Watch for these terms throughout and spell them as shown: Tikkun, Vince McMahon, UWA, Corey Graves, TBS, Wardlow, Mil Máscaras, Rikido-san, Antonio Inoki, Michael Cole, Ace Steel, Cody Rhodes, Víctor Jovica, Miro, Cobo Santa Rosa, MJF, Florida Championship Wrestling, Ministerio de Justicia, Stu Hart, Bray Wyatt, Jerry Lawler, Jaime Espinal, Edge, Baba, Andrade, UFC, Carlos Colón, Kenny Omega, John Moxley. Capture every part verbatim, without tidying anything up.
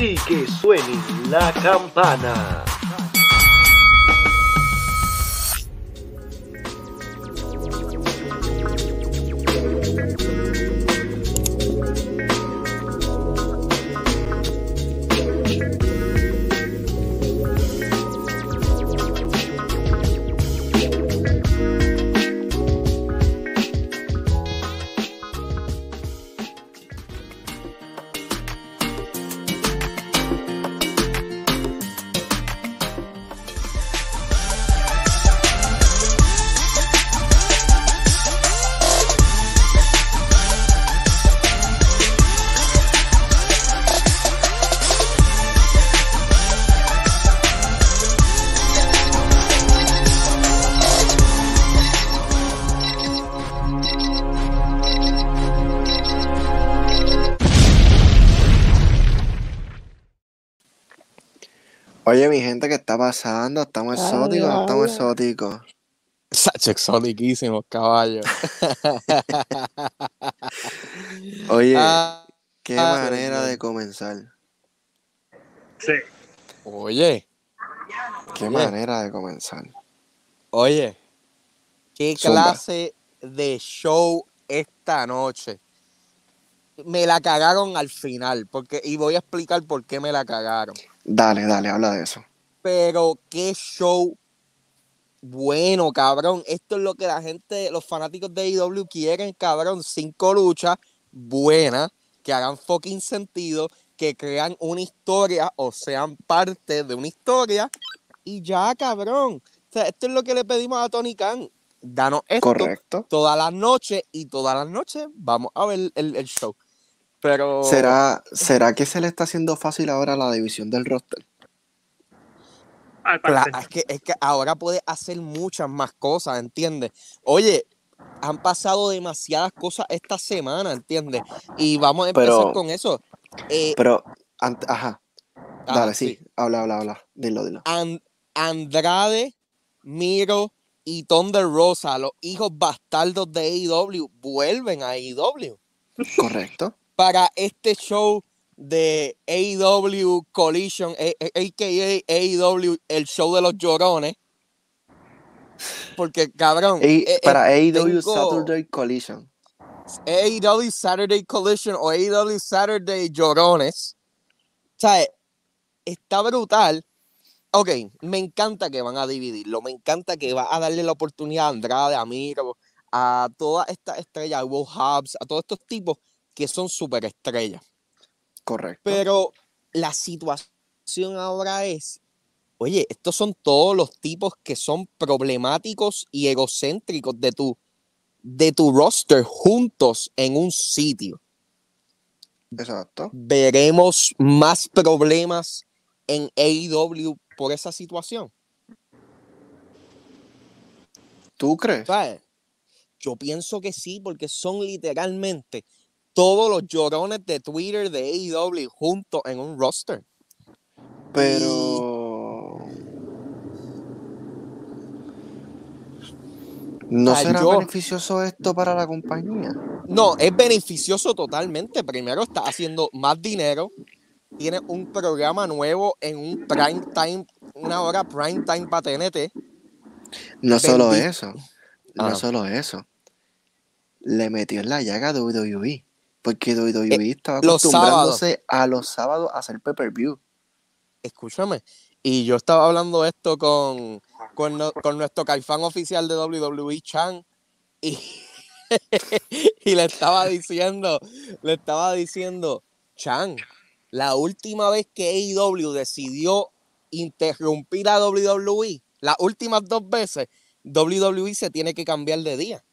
y que suene la campana. Oye, mi gente, ¿qué está pasando? ¿Estamos exóticos o estamos exóticos? Sacho, exotiquísimos, caballo. Oye, ah, qué ah, manera de comenzar. Sí. Oye. Qué Oye. manera de comenzar. Oye, qué Zumba. clase de show esta noche. Me la cagaron al final, porque y voy a explicar por qué me la cagaron. Dale, dale, habla de eso. Pero qué show bueno, cabrón. Esto es lo que la gente, los fanáticos de A E W quieren, cabrón. Cinco luchas buenas, que hagan fucking sentido, que crean una historia o sean parte de una historia. Y ya, cabrón. O sea, esto es lo que le pedimos a Tony Khan. Danos esto. Correcto. Todas las noches y todas las noches vamos a ver el, el show. Pero... ¿Será, ¿Será que se le está haciendo fácil ahora la división del roster? La, es, que, es que ahora puede hacer muchas más cosas, ¿entiendes? Oye, han pasado demasiadas cosas esta semana, ¿entiendes? Y vamos a empezar pero, con eso. Eh, pero, an- ajá. Dale, ah, sí. sí. Habla, habla, habla. Dilo, dilo. And- Andrade, Miro y Thunder Rosa, los hijos bastardos de A E W, vuelven a A E W. Correcto. Para este show de A E W Collision, a k a. A E W, el show de los llorones. Porque, cabrón... E- eh, para A E W Saturday Collision. A E W Saturday Collision o A E W Saturday Llorones. O sea, está brutal. Ok, me encanta que van a dividirlo. Me encanta que va a darle la oportunidad a Andrade, a Miro, a todas estas estrellas, a Will Hobbs, a todos estos tipos que son superestrellas. Correcto. Pero la situación ahora es, oye, estos son todos los tipos que son problemáticos y egocéntricos de tu, de tu roster juntos en un sitio. Exacto. Veremos más problemas en A E W por esa situación. ¿Tú crees? ¿Sabes? Yo pienso que sí, porque son literalmente todos los llorones de Twitter de A E W juntos en un roster. Pero... ¿No Ay, será yo... beneficioso esto para la compañía? No, es beneficioso totalmente. Primero, estás haciendo más dinero. Tienes un programa nuevo en un prime time, una hora prime time para T N T. No Bendi... solo eso. Ah. No solo eso. Le metió en la llaga de W W E. Porque W W E eh, estaba acostumbrándose los a los sábados a hacer pay-per-view. Escúchame, y yo estaba hablando esto con, con, no, con nuestro caifán oficial de W W E, Chan, y, y le estaba diciendo, le estaba diciendo, Chan, la última vez que A E W decidió interrumpir a W W E, las últimas dos veces, W W E se tiene que cambiar de día.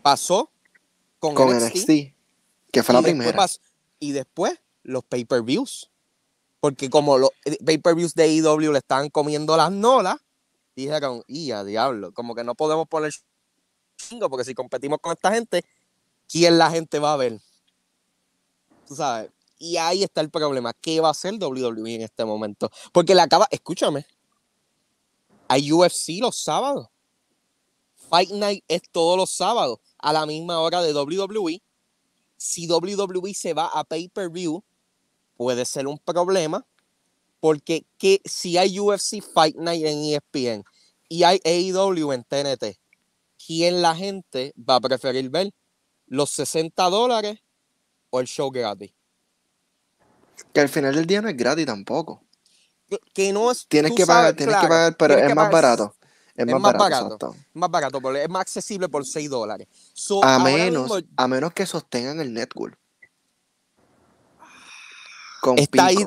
Pasó con, con N X T, N X T, que fue la primera. Pasó, y después, los pay-per-views. Porque como los pay-per-views de A E W le estaban comiendo las nolas, dijeron, y a diablo, como que no podemos poner chingo, porque si competimos con esta gente, ¿quién la gente va a ver? Tú sabes. Y ahí está el problema. ¿Qué va a hacer W W E en este momento? Porque le acaba, escúchame, hay U F C los sábados. Fight Night es todos los sábados a la misma hora de W W E. si doble u doble u E se va a pay-per-view, puede ser un problema, porque que, si hay U F C Fight Night en E S P N y hay A E W en T N T, ¿quién la gente va a preferir ver? ¿Los sesenta dólares o el show gratis? Que al final del día no es gratis tampoco. Que, que no es, tienes que pagar, sabes, tienes claro, que pagar, pero es, que más pagar, barato, es, es más barato. barato es más barato. Más barato, pero es más accesible por seis dólares. So, a, menos, mismo, a menos que sostengan el network. Con está ahí,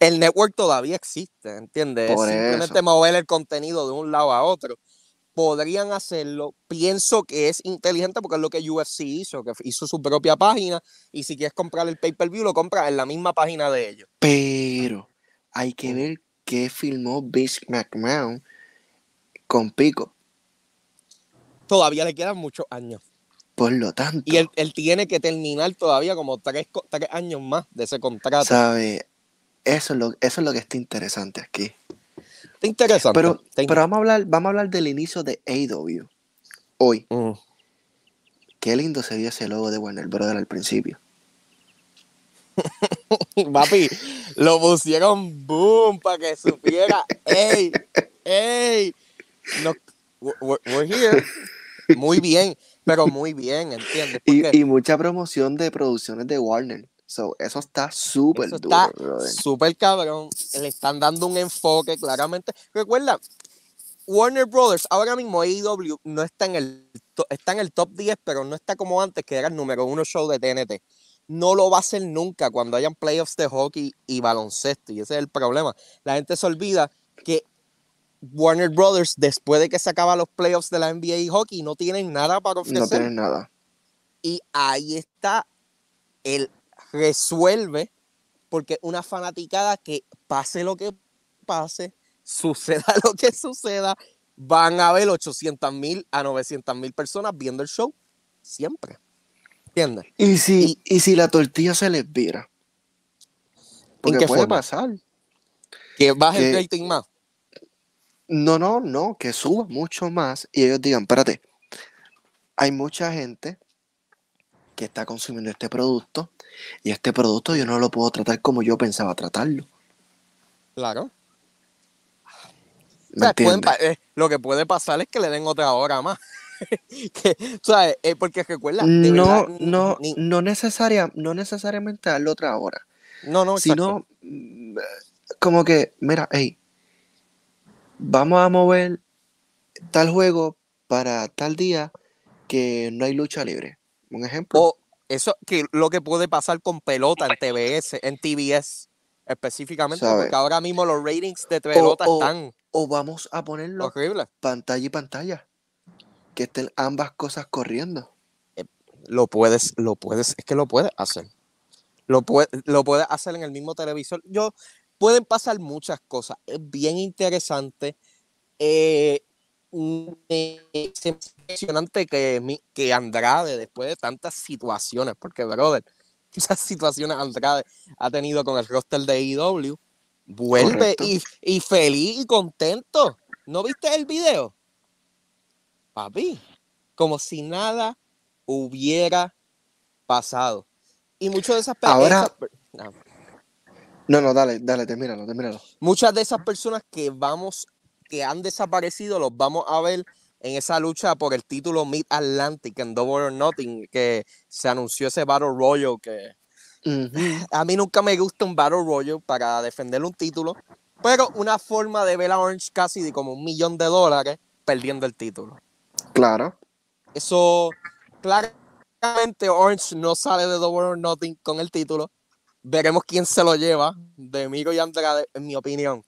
el network todavía existe, ¿entiendes? Por Simplemente eso. mover el contenido de un lado a otro. Podrían hacerlo, pienso que es inteligente porque es lo que U F C hizo, que hizo su propia página y si quieres comprar el pay-per-view lo compras en la misma página de ellos. Pero hay que ver qué filmó Vince McMahon con Pico. Todavía le quedan muchos años. Por lo tanto. Y él, él tiene que terminar todavía como tres, tres años más de ese contrato. ¿Sabe? Eso es lo, eso es lo que está interesante aquí. Está interesante. Pero, está pero vamos, a hablar, vamos a hablar del inicio de A E W. Hoy. Mm. Qué lindo se vio ese logo de Warner Brothers al principio. Papi, lo pusieron boom para que supiera. ¡Ey! ¡Ey! No, we're, we're here. Muy bien. Pero muy bien, ¿entiendes? Y, y mucha promoción de producciones de Warner. So, eso está súper duro. Está súper cabrón. Le están dando un enfoque, claramente. Recuerda, Warner Brothers, ahora mismo A E W no está en el, está en el top diez, pero no está como antes, que era el número uno show de T N T. No lo va a hacer nunca cuando hayan playoffs de hockey y baloncesto. Y ese es el problema. La gente se olvida que Warner Brothers, después de que se acaban los playoffs de la N B A y hockey, no tienen nada para ofrecer. No tienen nada. Y ahí está el resuelve, porque una fanaticada que pase lo que pase, suceda lo que suceda, van a haber ochocientas mil a novecientas mil personas viendo el show siempre. ¿Entiendes? ¿Y si, y, y si la tortilla se les vira? Porque ¿en qué puede forma? Pasar. ¿Que baje que, el rating más? No, no, no, que suba mucho más y ellos digan, espérate, hay mucha gente que está consumiendo este producto y este producto yo no lo puedo tratar como yo pensaba tratarlo. Claro. ¿Me o sea, pueden, eh, lo que puede pasar es que le den otra hora más. que, o sea, eh, porque recuerda... De no, verdad, no, ni, no, necesaria, no necesariamente darle otra hora. No, no, sino exacto. Como que, mira, hey, vamos a mover tal juego para tal día que no hay lucha libre. Un ejemplo. O eso, que lo que puede pasar con pelota en T B S, en T B S específicamente, ¿sabe? Porque ahora mismo los ratings de pelota o, o, están. O vamos a ponerlo horrible. Pantalla y pantalla. Que estén ambas cosas corriendo. Eh, lo puedes, lo puedes, es que lo puedes hacer. Lo, puede, lo puedes hacer en el mismo televisor. Yo. Pueden pasar muchas cosas. Es bien interesante. Eh, es impresionante que, que Andrade, después de tantas situaciones, porque, brother, esas situaciones Andrade ha tenido con el roster de A E W, vuelve y, y feliz y contento. ¿No viste el video? Papi, como si nada hubiera pasado. Y muchas de esas personas... No, no, dale, dale, termínalo, termínalo. Muchas de esas personas que vamos, que han desaparecido, los vamos a ver en esa lucha por el título Mid-Atlantic en Double or Nothing, que se anunció ese Battle Royale, que uh-huh. A mí nunca me gusta un Battle Royale para defender un título, pero una forma de ver a Orange Cassidy como un millón de dólares perdiendo el título. Claro. Eso, claramente Orange no sale de Double or Nothing con el título. Veremos quién se lo lleva de Miro y Andrade, en mi opinión.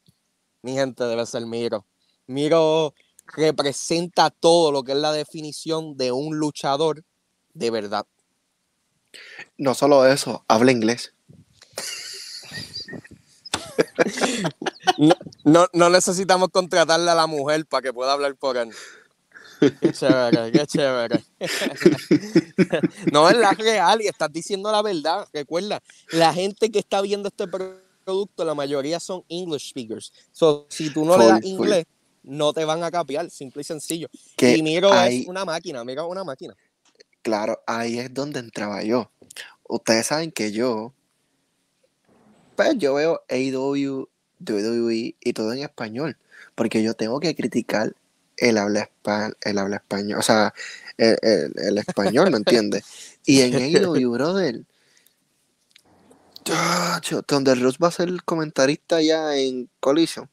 Mi gente, debe ser Miro. Miro representa todo lo que es la definición de un luchador de verdad. No solo eso, habla inglés. no, no, no necesitamos contratarle a la mujer para que pueda hablar por él. Qué chévere, qué chévere. No, es la real y estás diciendo la verdad. Recuerda, la gente que está viendo este producto, la mayoría son English speakers. So, si tú no full, le das inglés, full. No te van a capiar, simple y sencillo. Que y Miro ahí, es una máquina, Miro es una máquina. Claro, ahí es donde entraba yo. ustedes saben que yo, pues yo veo A E W, doble u doble u E y todo en español, porque yo tengo que criticar el habla, hispan el habla español, o sea, el, el, el español, ¿me entiendes? Y en A E W, brother, donde Rush va a ser el comentarista ya en Collision.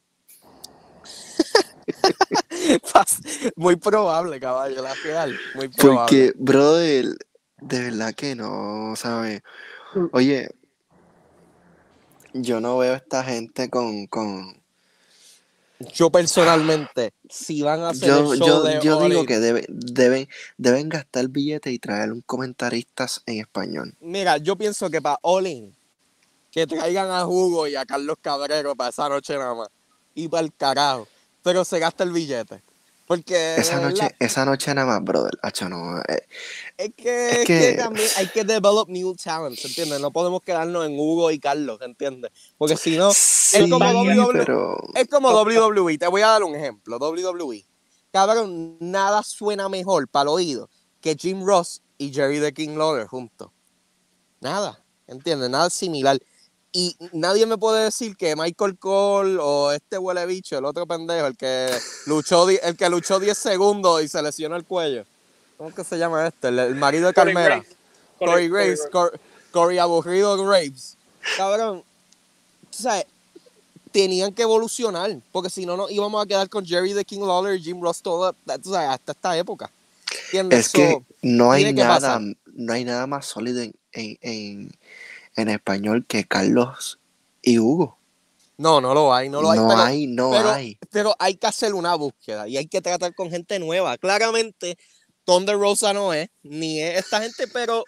Muy probable, caballo, la real, muy probable. Porque, brother, de verdad que no, ¿sabes? Oye, yo no veo a esta gente con... con... Yo personalmente, si van a hacer yo, el show yo, de yo Oli, digo que deben, deben, deben gastar billete y traer un comentarista en español. Mira, yo pienso que para All In, que traigan a Hugo y a Carlos Cabrero para esa noche nada más. Y para el carajo. Pero se gasta el billete. Porque esa noche, la... esa noche nada más, brother. Acho, no. Eh, es, que, es, que... es que también hay que develop new talents, ¿entiendes? No podemos quedarnos en Hugo y Carlos, ¿entiendes? Porque si no, sí, es como doble u doble u E. Pero... Es como doble u doble u E. Te voy a dar un ejemplo. doble u doble u E. Cabrón, nada suena mejor para el oído que Jim Ross y Jerry the King Lawler juntos. Nada, ¿entiendes? Nada similar. Y nadie me puede decir que Michael Cole o este huele bicho, el otro pendejo, el que luchó el que luchó diez segundos y se lesionó el cuello. ¿Cómo que se llama este? El, el marido de Carmela. Corey Graves. Corey, Corey Aburrido Graves. Cabrón, tú sabes, tenían que evolucionar, porque si no, nos íbamos a quedar con Jerry the King Lawler y Jim Ross toda, tú sabes, hasta esta época. ¿Entiendes? Es que so, no hay nada, no hay nada más sólido en... en, en... en español que Carlos y Hugo. No, no lo hay, no lo hay. No pero, hay, no pero, hay. Pero hay que hacer una búsqueda y hay que tratar con gente nueva. Claramente, Thunder Rosa no es, ni es esta gente, pero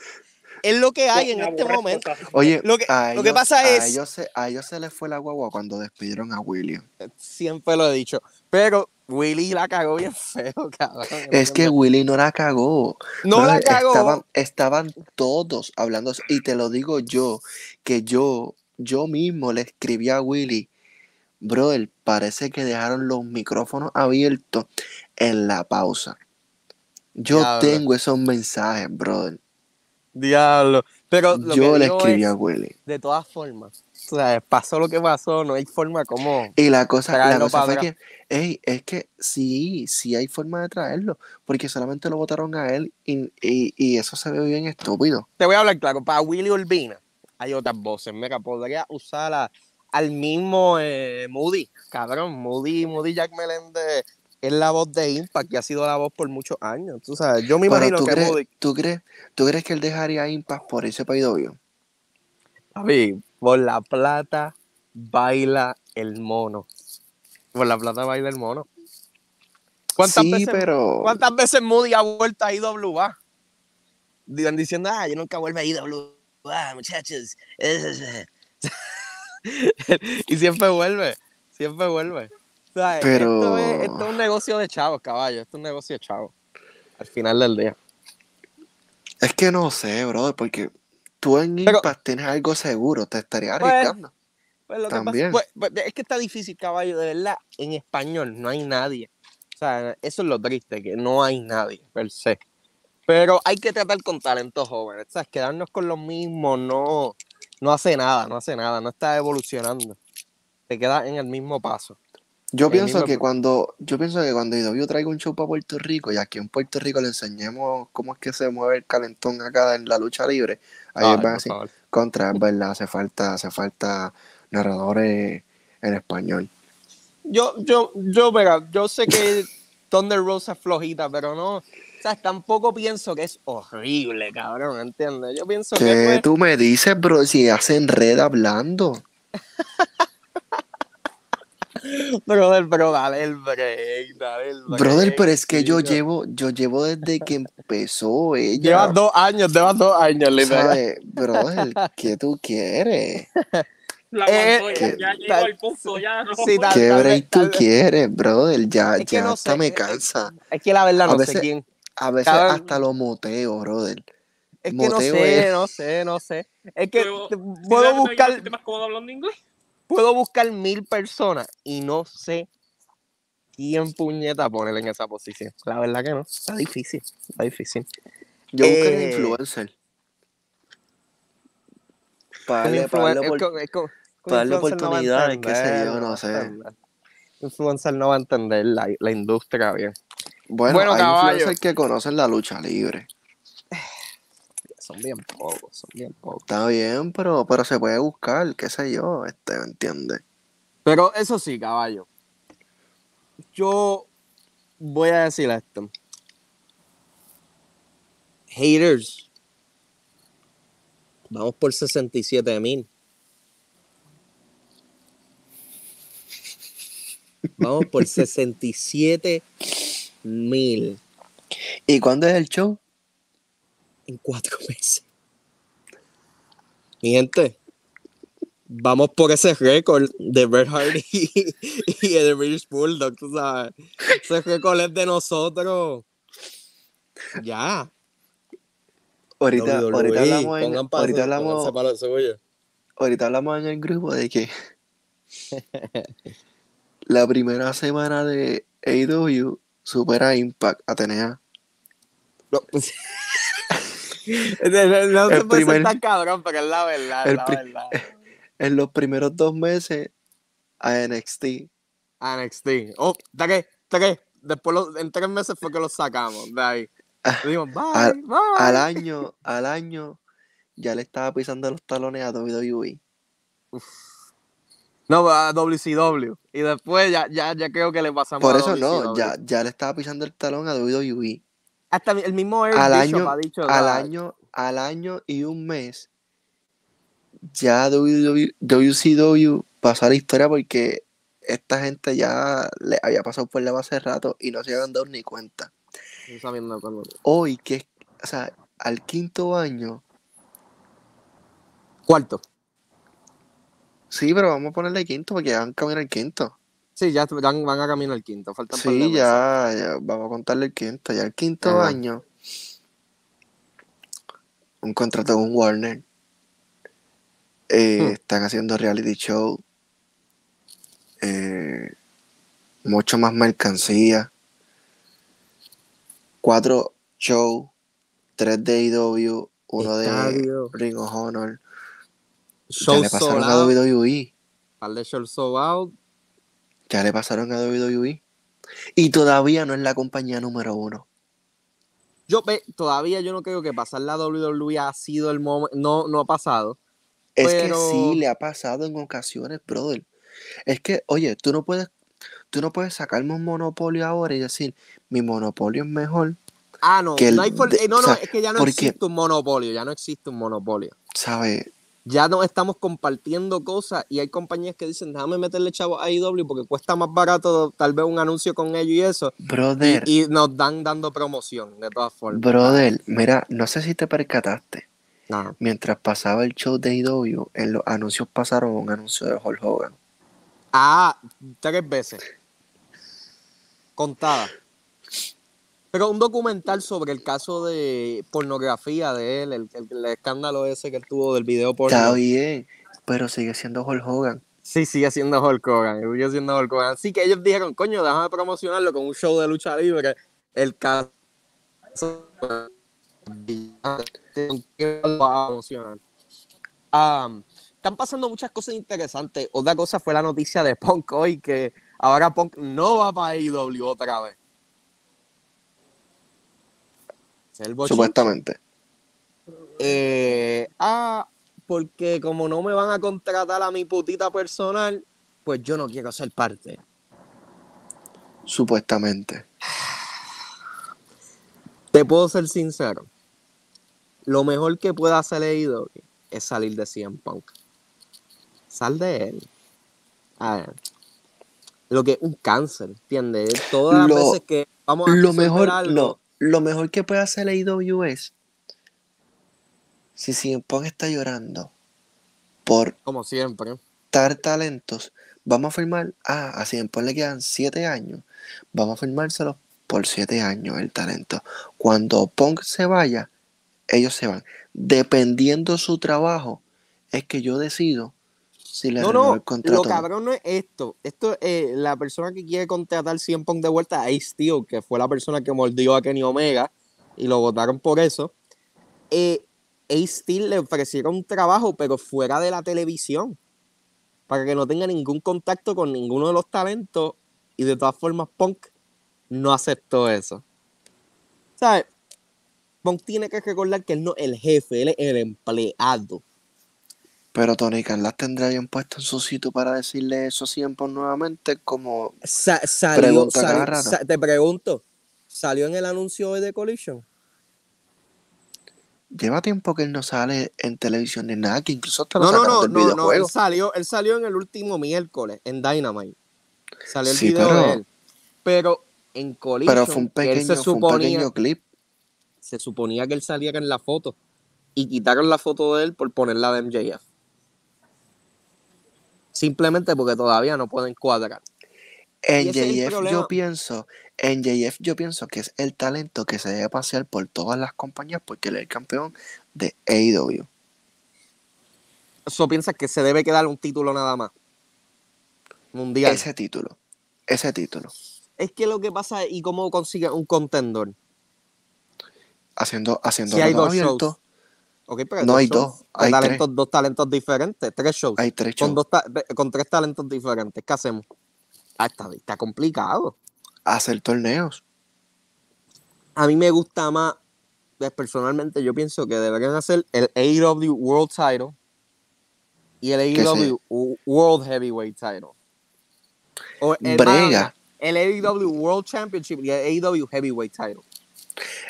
es lo que hay en este momento. Oye, lo que, a ellos, lo que pasa a es... Ellos se, a ellos se les fue la guagua cuando despidieron a William. Siempre lo he dicho, pero... Willy la cagó bien feo, cabrón. Es que Willy no la cagó. No la cagó. Estaban, estaban todos hablando. Y te lo digo yo, que yo, yo mismo le escribí a Willy, brother, parece que dejaron los micrófonos abiertos en la pausa. Yo Diablo. tengo esos mensajes, brother. Diablo. Pero lo yo que le escribí es, a Willy. De todas formas. O sea, pasó lo que pasó, no hay forma como... Y la cosa, la cosa fue que, hey, es que sí, sí hay forma de traerlo, porque solamente lo votaron a él y, y, y eso se ve bien estúpido. Te voy a hablar claro, para Willy Urbina hay otras voces, mira, podría usar a, al mismo eh, Moody, cabrón, Moody, Moody Jack Meléndez es la voz de Impact, que ha sido la voz por muchos años, tú sabes, yo me imagino que crees, Moody... ¿tú crees, ¿Tú crees que él dejaría a Impact por ese paidobio? A mí... Por la plata baila el mono. Por la plata baila el mono. ¿Cuántas, sí, veces, pero... ¿cuántas veces Moody ha vuelto a I W A? Diciendo, ah, yo nunca vuelvo a I W A, muchachos. Y siempre vuelve, siempre vuelve. O sea, pero... esto, es, esto es un negocio de chavos, caballo. Esto es un negocio de chavos. Al final del día. Es que no sé, brother, porque... Tú en Impact pero, tienes algo seguro, te estaría arriesgando. Pues, pues lo También. Que pasa, pues, pues, es que está difícil, caballo, de verdad. En español no hay nadie. O sea, eso es lo triste, que no hay nadie, per se. Pero hay que tratar con talentos jóvenes. O sea, quedarnos con los mismos no, no hace nada, no hace nada, no está evolucionando. Te quedas en el mismo paso. Yo pienso, mismo... que cuando, yo pienso que cuando yo traigo un show para Puerto Rico y aquí en Puerto Rico le enseñemos cómo es que se mueve el calentón acá en la lucha libre, ahí van a decir, contra, es verdad, hace falta, hace falta narradores en español. Yo, yo, yo, mira, yo sé que Thunder Rosa es flojita, pero no, o sea, tampoco pienso que es horrible, cabrón, ¿entiendes? Yo pienso que... ¿Qué pues... tú me dices, bro? Si hacen red hablando. Brother, pero dale el break, dale el break. Brother, pero es que yo llevo, yo llevo desde que empezó ella. Llevas dos años, llevas dos años, ¿sabes? Brother, ¿qué tú quieres? La aguantó, eh, ya, ya llegó al punto, ya no. Sí, tal, ¿qué break tú quieres, brother? Ya, es que ya no hasta sé, me cansa. Es que la verdad no a veces, sé quién. A veces Cada... hasta lo moteo, brother. Es que moteo no sé, es... no sé, no sé. Es que pero, puedo si buscar... ¿Te más cómodo hablando inglés? Puedo buscar mil personas y no sé quién puñeta ponerle en esa posición. La verdad que no. Está difícil. Está difícil. Yo eh, busqué un influencer. Para darle oportunidades, qué sé yo, no sé. Influencer no va a entender la, la industria bien. Bueno, bueno, hay influencers que conocen la lucha libre. Son bien pocos, son bien pocos. Está bien, pero, pero se puede buscar, qué sé yo, este, ¿me entiendes? Pero eso sí, caballo. Yo voy a decir esto. Haters. Vamos por sesenta y siete mil. Vamos por sesenta y siete mil. ¿Y cuándo es el show? En cuatro meses. Mi gente, vamos por ese récord de Bret Hart y, y de British Bulldog, tú sabes. Ese récord es de nosotros. Ya. Ahorita, W W E, ahorita hablamos en, paso, ahorita hablamos, ahorita hablamos en el grupo de que la primera semana de A E W supera Impact Atenea. No, pues, no se puede ser tan cabrón, pero es la verdad, es la verdad. En los primeros dos meses a N X T. A N X T. Oh, taqué, taqué. Después lo, en tres meses fue que los sacamos de ahí. Dijimos, bye, al, bye. Al año, al año ya le estaba pisando los talones a W W E. Uf. No, a W C W. Y después ya, ya, ya creo que le pasamos por eso a W C W. No, ya, ya le estaba pisando el talón a W W E. Hasta el mismo Eric al Bishop año, ha dicho. Al la... año, al año y un mes, ya W C W pasó a la historia porque esta gente ya le había pasado por la base hace rato y no se habían dado ni cuenta. No, hoy, que o sea, al quinto año. Cuarto. Sí, pero vamos a ponerle quinto porque ya van a caminar el quinto. Sí, ya van a caminar el quinto. Faltan sí, ya, ya vamos a contarle el quinto. Ya el quinto Ajá. año. Un contrato con Warner. Eh, hmm. Están haciendo reality show. Eh, mucho más mercancía. Cuatro shows. Tres de A E W. Uno Estadio. De Ring of Honor. Ya le pasaron a W W E. Par de shows sold out. Ya le pasaron a W W E. Y todavía no es la compañía número uno. Yo eh, todavía yo no creo que pasarla a W W E ha sido el momento. No, no ha pasado. Es pero... que sí, le ha pasado en ocasiones, brother. Es que, oye, tú no puedes, tú no puedes sacarme un monopolio ahora y decir, mi monopolio es mejor. Ah, no. Que el, no, hay por, eh, no, o sea, no, es que ya no porque, existe un monopolio. Ya no existe un monopolio. ¿Sabes? Ya no estamos compartiendo cosas y hay compañías que dicen, déjame meterle chavos a A E W porque cuesta más barato tal vez un anuncio con ellos y eso. Brother. Y, y nos dan dando promoción, de todas formas. Brother, mira, no sé si te percataste. No. Mientras pasaba el show de A E W, en los anuncios pasaron un anuncio de Hulk Hogan. Ah, tres veces. Contada. Pero un documental sobre el caso de pornografía de él, el, el, el escándalo ese que él tuvo del video porno. Está bien, pero sigue siendo Hulk Hogan. Sí, sigue siendo Hulk Hogan, sigue siendo Hulk Hogan. Así que ellos dijeron, coño, déjame promocionarlo con un show de lucha libre. El caso... Um, están pasando muchas cosas interesantes. Otra cosa fue la noticia de Punk hoy, que ahora Punk no va para A E W otra vez. Supuestamente. Eh, ah, porque como no me van a contratar a mi putita personal, pues yo no quiero ser parte. Supuestamente. Te puedo ser sincero. Lo mejor que pueda hacer A E W es salir de C M Punk. Sal de él. A ver. Lo que es un cáncer, ¿entiendes? Todas las lo, veces que vamos a lo mejor algo, no. Lo mejor que puede hacer A E W es si C M Punk está llorando por como siempre tar talentos, vamos a firmar ah, a C M Punk le quedan siete años, vamos a firmárselos por siete años el talento. Cuando Punk se vaya, ellos se van. Dependiendo su trabajo es que yo decido si le no, renuevo no, el contrato. Lo cabrón no es esto. Esto eh, la persona que quiere contratar C M Punk de vuelta, Ace Steel, que fue la persona que mordió a Kenny Omega y lo votaron por eso. Eh, Ace Steel le ofrecieron un trabajo, pero fuera de la televisión, para que no tenga ningún contacto con ninguno de los talentos, y de todas formas Punk no aceptó eso. ¿Sabes? Punk tiene que recordar que él no es el jefe, él es el empleado. Pero Tony Carlas tendría bien puesto en su sitio para decirle eso a C M Punk nuevamente, como Sa salió, pregunta salió, cada rato. Te pregunto, ¿salió en el anuncio hoy de Collision? Lleva tiempo que él no sale en televisión ni nada, que incluso hasta lo no, sacaron no, del no, videojuego. No, no, él salió, él salió en el último miércoles, en Dynamite. Salió el sí, video pero, de él. Pero en Collision, pero fue un pequeño, se suponía, fue un pequeño clip. Se suponía que él saliera en la foto, y quitaron la foto de él por ponerla de M J F. Simplemente porque todavía no pueden cuadrar. M J F, yo pienso, M J F yo pienso que es el talento que se debe pasear por todas las compañías porque él es el campeón de A E W. ¿Eso piensas que se debe quedar un título nada más? Mundial. Ese título. Ese título. Es que lo que pasa es, ¿y cómo consigue un contendor? Haciendo, haciendo si hay dos abiertos. Shows. Okay, pero no hay shows, dos, hay talentos, tres. Dos talentos diferentes, tres shows. Hay tres shows. Con, dos con tres talentos diferentes, ¿qué hacemos? Ah, está, está complicado. Hacer torneos. A mí me gusta más, personalmente yo pienso que deberían hacer el A E W World Title y el A E W World Heavyweight Title. O el Brega. Más, el A E W World Championship y el A E W Heavyweight Title.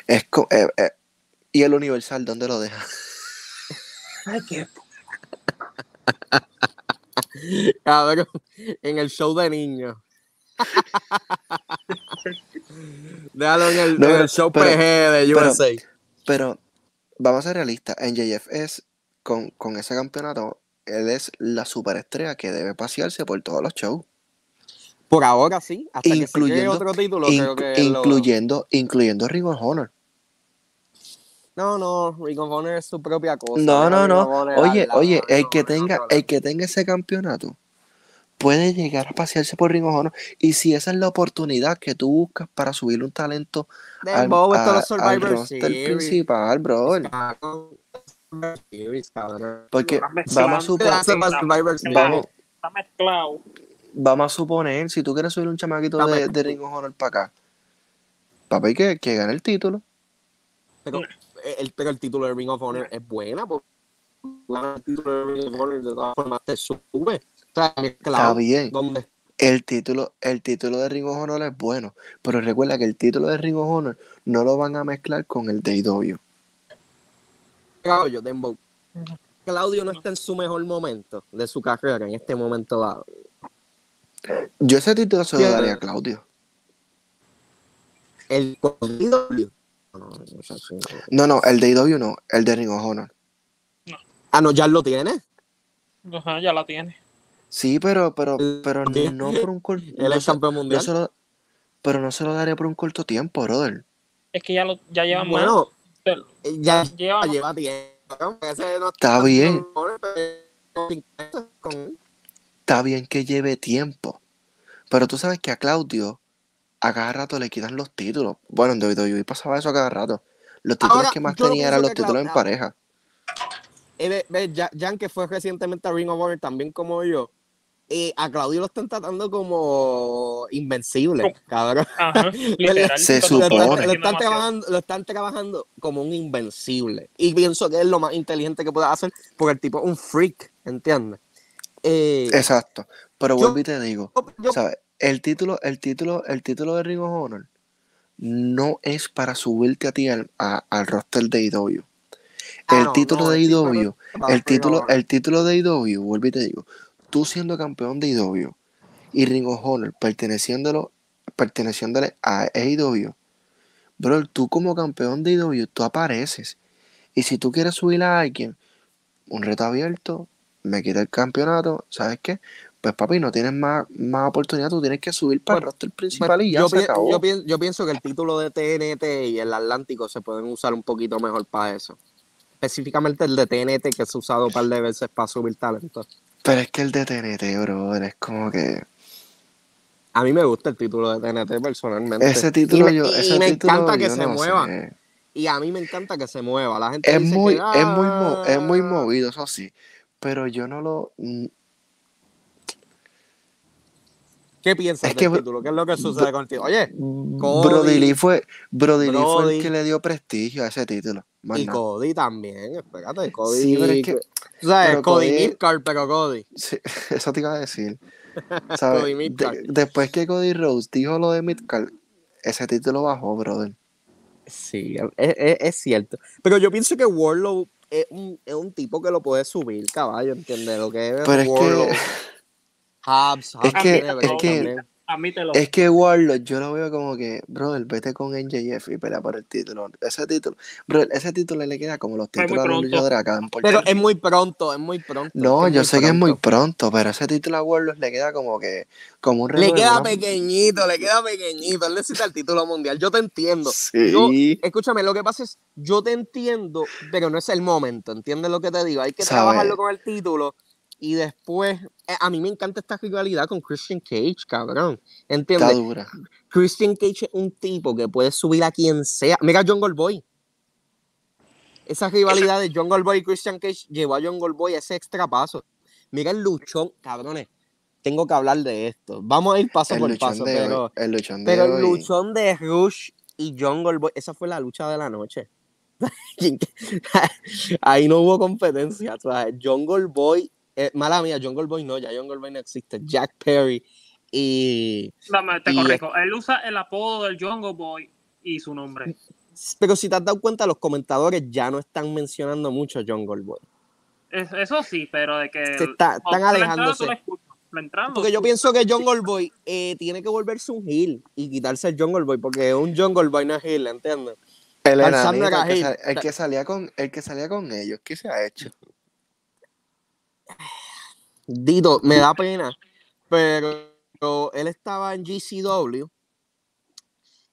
Es eh, eh, ¿y el Universal dónde lo deja? Ay, qué... Cabrón, en el show de niños. Déjalo en el, no, en el show pero, P G de U S A. Pero, pero vamos a ser realistas. M J F es, con, con ese campeonato, él es la superestrella que debe pasearse por todos los shows. Por ahora sí, hasta incluyendo, que se otro título. Inc creo que incluyendo, lo... incluyendo Ring of Honor. No, no, Ring of Honor es su propia cosa. No, no, no. Oye, la, oye, la, el, no, que tenga, no, no, no. el que tenga ese campeonato puede llegar a pasearse por Ring of Honor. Y si esa es la oportunidad que tú buscas para subir un talento al, Bob, a, los al roster series. principal, brother. Porque vamos a suponer... Vamos, vamos a suponer, si tú quieres subir un chamaquito de, de Ring of Honor para acá, papi, que, que gane el título. Pero... El, pero el título de Ring of Honor es buena porque el título de Ring of Honor de todas formas te sube. O sea, está bien. ¿Dónde? El título, el título de Ring of Honor es bueno, pero recuerda que el título de Ring of Honor no lo van a mezclar con el de I W. Claudio, Dembo. Claudio no está en su mejor momento de su carrera en este momento dado. Yo ese título se lo daría a Claudio. El I W. No, no, el de I W no, el de Ring of Honor. No. Ah, no, ¿ya lo tiene? Ajá, ya la tiene. Sí, pero, pero, pero no por un corto tiempo. Él es campeón mundial. No se lo, pero no se lo daré por un corto tiempo, brother. Es que ya, lo, ya lleva bueno, más. Bueno, ya lleva, lleva tiempo. Ese no está, está bien. Con... Está bien que lleve tiempo. Pero tú sabes que a Claudio... a cada rato le quitan los títulos. Bueno, en W W E pasaba eso a cada rato. Los títulos Ahora, que más tenía eran los títulos claro, en pareja. Eh, eh, Jan, que fue recientemente a Ring of Honor, también como yo, eh, a Claudio lo están tratando como invencible, cabrón. Ajá, literal, se supone. Lo están, trabajando, lo están trabajando como un invencible. Y pienso que es lo más inteligente que pueda hacer, porque el tipo es un freak, ¿entiendes? Eh, Exacto. Pero yo, vuelvo y te digo, yo, ¿sabes? El título, el título, el título de Ring of Honor no es para subirte a ti al, a, al roster de I W. El, ah, no, título, no, de I W, no, el título, el título de I W, vuelvo y te digo, tú siendo campeón de I W y Ring of Honor perteneciéndolo, perteneciéndole a I W, bro, tú como campeón de I W, tú apareces. Y si tú quieres subir a alguien, un reto abierto, me quita el campeonato, ¿sabes qué? Pues papi, no tienes más, más oportunidad, tú tienes que subir para el roster principal y ya yo se acabó. Yo pienso, yo pienso que el título de T N T y el Atlántico se pueden usar un poquito mejor para eso. Específicamente el de T N T, que se ha usado un par de veces para subir talento. Pero es que el de T N T, bro, es como que... A mí me gusta el título de T N T personalmente. Ese título y me, yo... Y ese me título encanta que se no mueva. Sé. y a mí me encanta que se mueva. La gente es dice muy, que, ah, es muy, mo- es muy movido, eso sí, pero yo no lo... ¿Qué piensas es del que, título? ¿Qué es lo que sucede bro, contigo? Oye, Cody, Brody Lee fue, Brody Lee fue el que le dio prestigio a ese título. Más y nada. Cody también, espérate, Cody. Sí, pero es que... Tú sabes, Cody Midcard, pero Cody. Sí, eso te iba a decir. ¿Sabes? Cody Midcard. De, después que Cody Rhodes dijo lo de Midcard, ese título bajó, brother. Sí, es, es, es cierto. Pero yo pienso que Warlow es un, es un tipo que lo puede subir, caballo, ¿entiendes? Lo que es pero Warlow... Es que... Habs, Habs, es que, es que, es que Warlow, yo lo veo como que, brother, vete con M J F y pelea por el título. Ese título, brother, ese título le queda como los títulos de Lucha Dragón. Pero es muy pronto, es muy pronto. No, yo sé que es muy pronto, pero ese título a Warlow le queda como que, como un Le queda pequeñito, le queda pequeñito. Él necesita el título mundial, yo te entiendo. Sí. Yo, escúchame, lo que pasa es, yo te entiendo, pero no es el momento, ¿entiendes lo que te digo? Hay que ¿sabes? Trabajarlo con el título. Y después, a mí me encanta esta rivalidad con Christian Cage, cabrón. ¿Entiendes? Está dura. Christian Cage es un tipo que puede subir a quien sea. Mira Jungle Boy. Esa rivalidad de Jungle Boy y Christian Cage llevó a Jungle Boy a ese extra paso. Mira el luchón, cabrones. Tengo que hablar de esto. Vamos a ir paso el por paso. Pero hoy, el luchón de, pero el luchón de Rush y Jungle Boy, esa fue la lucha de la noche. Ahí no hubo competencia. O sea, Jungle Boy. Eh, mala mía, Jungle Boy no, ya Jungle Boy no existe. Jack Perry y... Dame, te y, corrijo, él usa el apodo del Jungle Boy y su nombre. Pero si te has dado cuenta, los comentadores ya no están mencionando mucho Jungle Boy. Es, eso sí, pero de que... Se está, están alejándose. La entrada, tú la escuchas, la porque yo pienso que Jungle Boy eh, tiene que volverse un heel y quitarse el Jungle Boy, porque un Jungle Boy no es heel, ¿entiendes? El, el, enanito, el, que, sal, el que salía con el que salía con ellos, ¿qué se ha hecho? Dito, me da pena, pero él estaba en G C W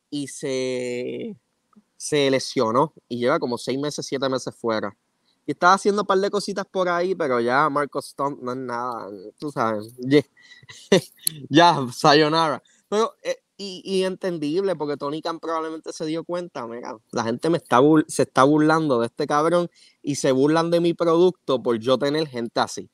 y se, se lesionó y lleva como seis meses, siete meses fuera. Y estaba haciendo un par de cositas por ahí, pero ya Marco Stunt no es nada, tú sabes, yeah. Ya, sayonara. Pero, eh, y, y entendible, porque Tony Khan probablemente se dio cuenta, mira, la gente me está bur- se está burlando de este cabrón y se burlan de mi producto por yo tener gente así.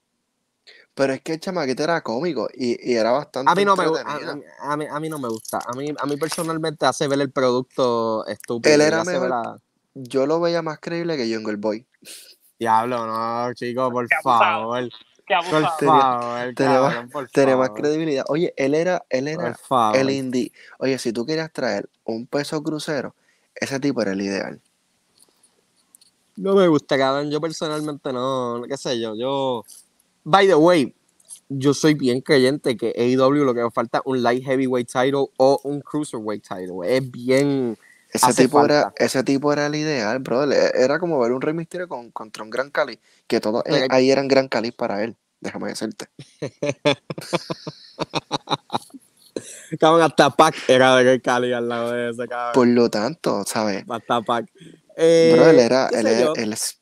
Pero es que el chamaquito era cómico y, y era bastante a mí no me a, a, mí, a mí no me gusta. A mí, a mí personalmente hace ver el producto estúpido. Él era mejor. La... Yo lo veía más creíble que Jungle Boy. Diablo, no, chicos, por favor. Por favor, tenía más credibilidad. Oye, él era, él era el indie. Oye, si tú querías traer un peso crucero, ese tipo era el ideal. No me gusta, cabrón. Yo personalmente no, qué sé yo, yo... By the way, yo soy bien creyente que A E W lo que nos falta es un light heavyweight title o un cruiserweight title. Es bien... Ese tipo, era, ese tipo era el ideal, brother. Era como ver un Rey Mysterio con, contra un Gran Cali, que todos eh, ahí eran Gran Cali para él. Déjame decirte. Cabrón, hasta Pac era de Gran Cali al lado de ese, cabrón. Por lo tanto, ¿sabes? Hasta Pac. Eh, brother, era... Él, él, él es,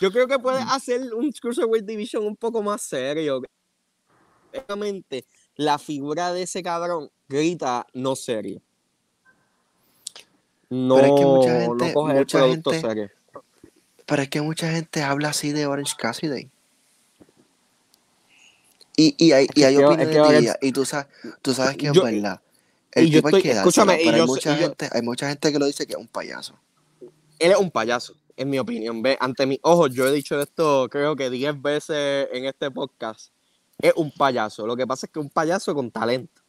yo creo que puede hacer un Cruiserweight Division un poco más serio. Obviamente, la figura de ese cabrón grita no serio. No, pero es que mucha gente, no coge mucha el producto gente, serio. Pero es que mucha gente habla así de Orange Cassidy. Y, y hay, y hay es que, opiniones es que de ella. Y tú sabes, tú sabes que es yo, verdad. El y tipo yo estoy, escúchame, pero y hay, yo, mucha y gente, yo, hay mucha gente que lo dice que es un payaso. Él es un payaso. En mi opinión, ve, ante mis ojos, yo he dicho esto creo que diez veces en este podcast, es un payaso. Lo que pasa es que es un payaso con talento.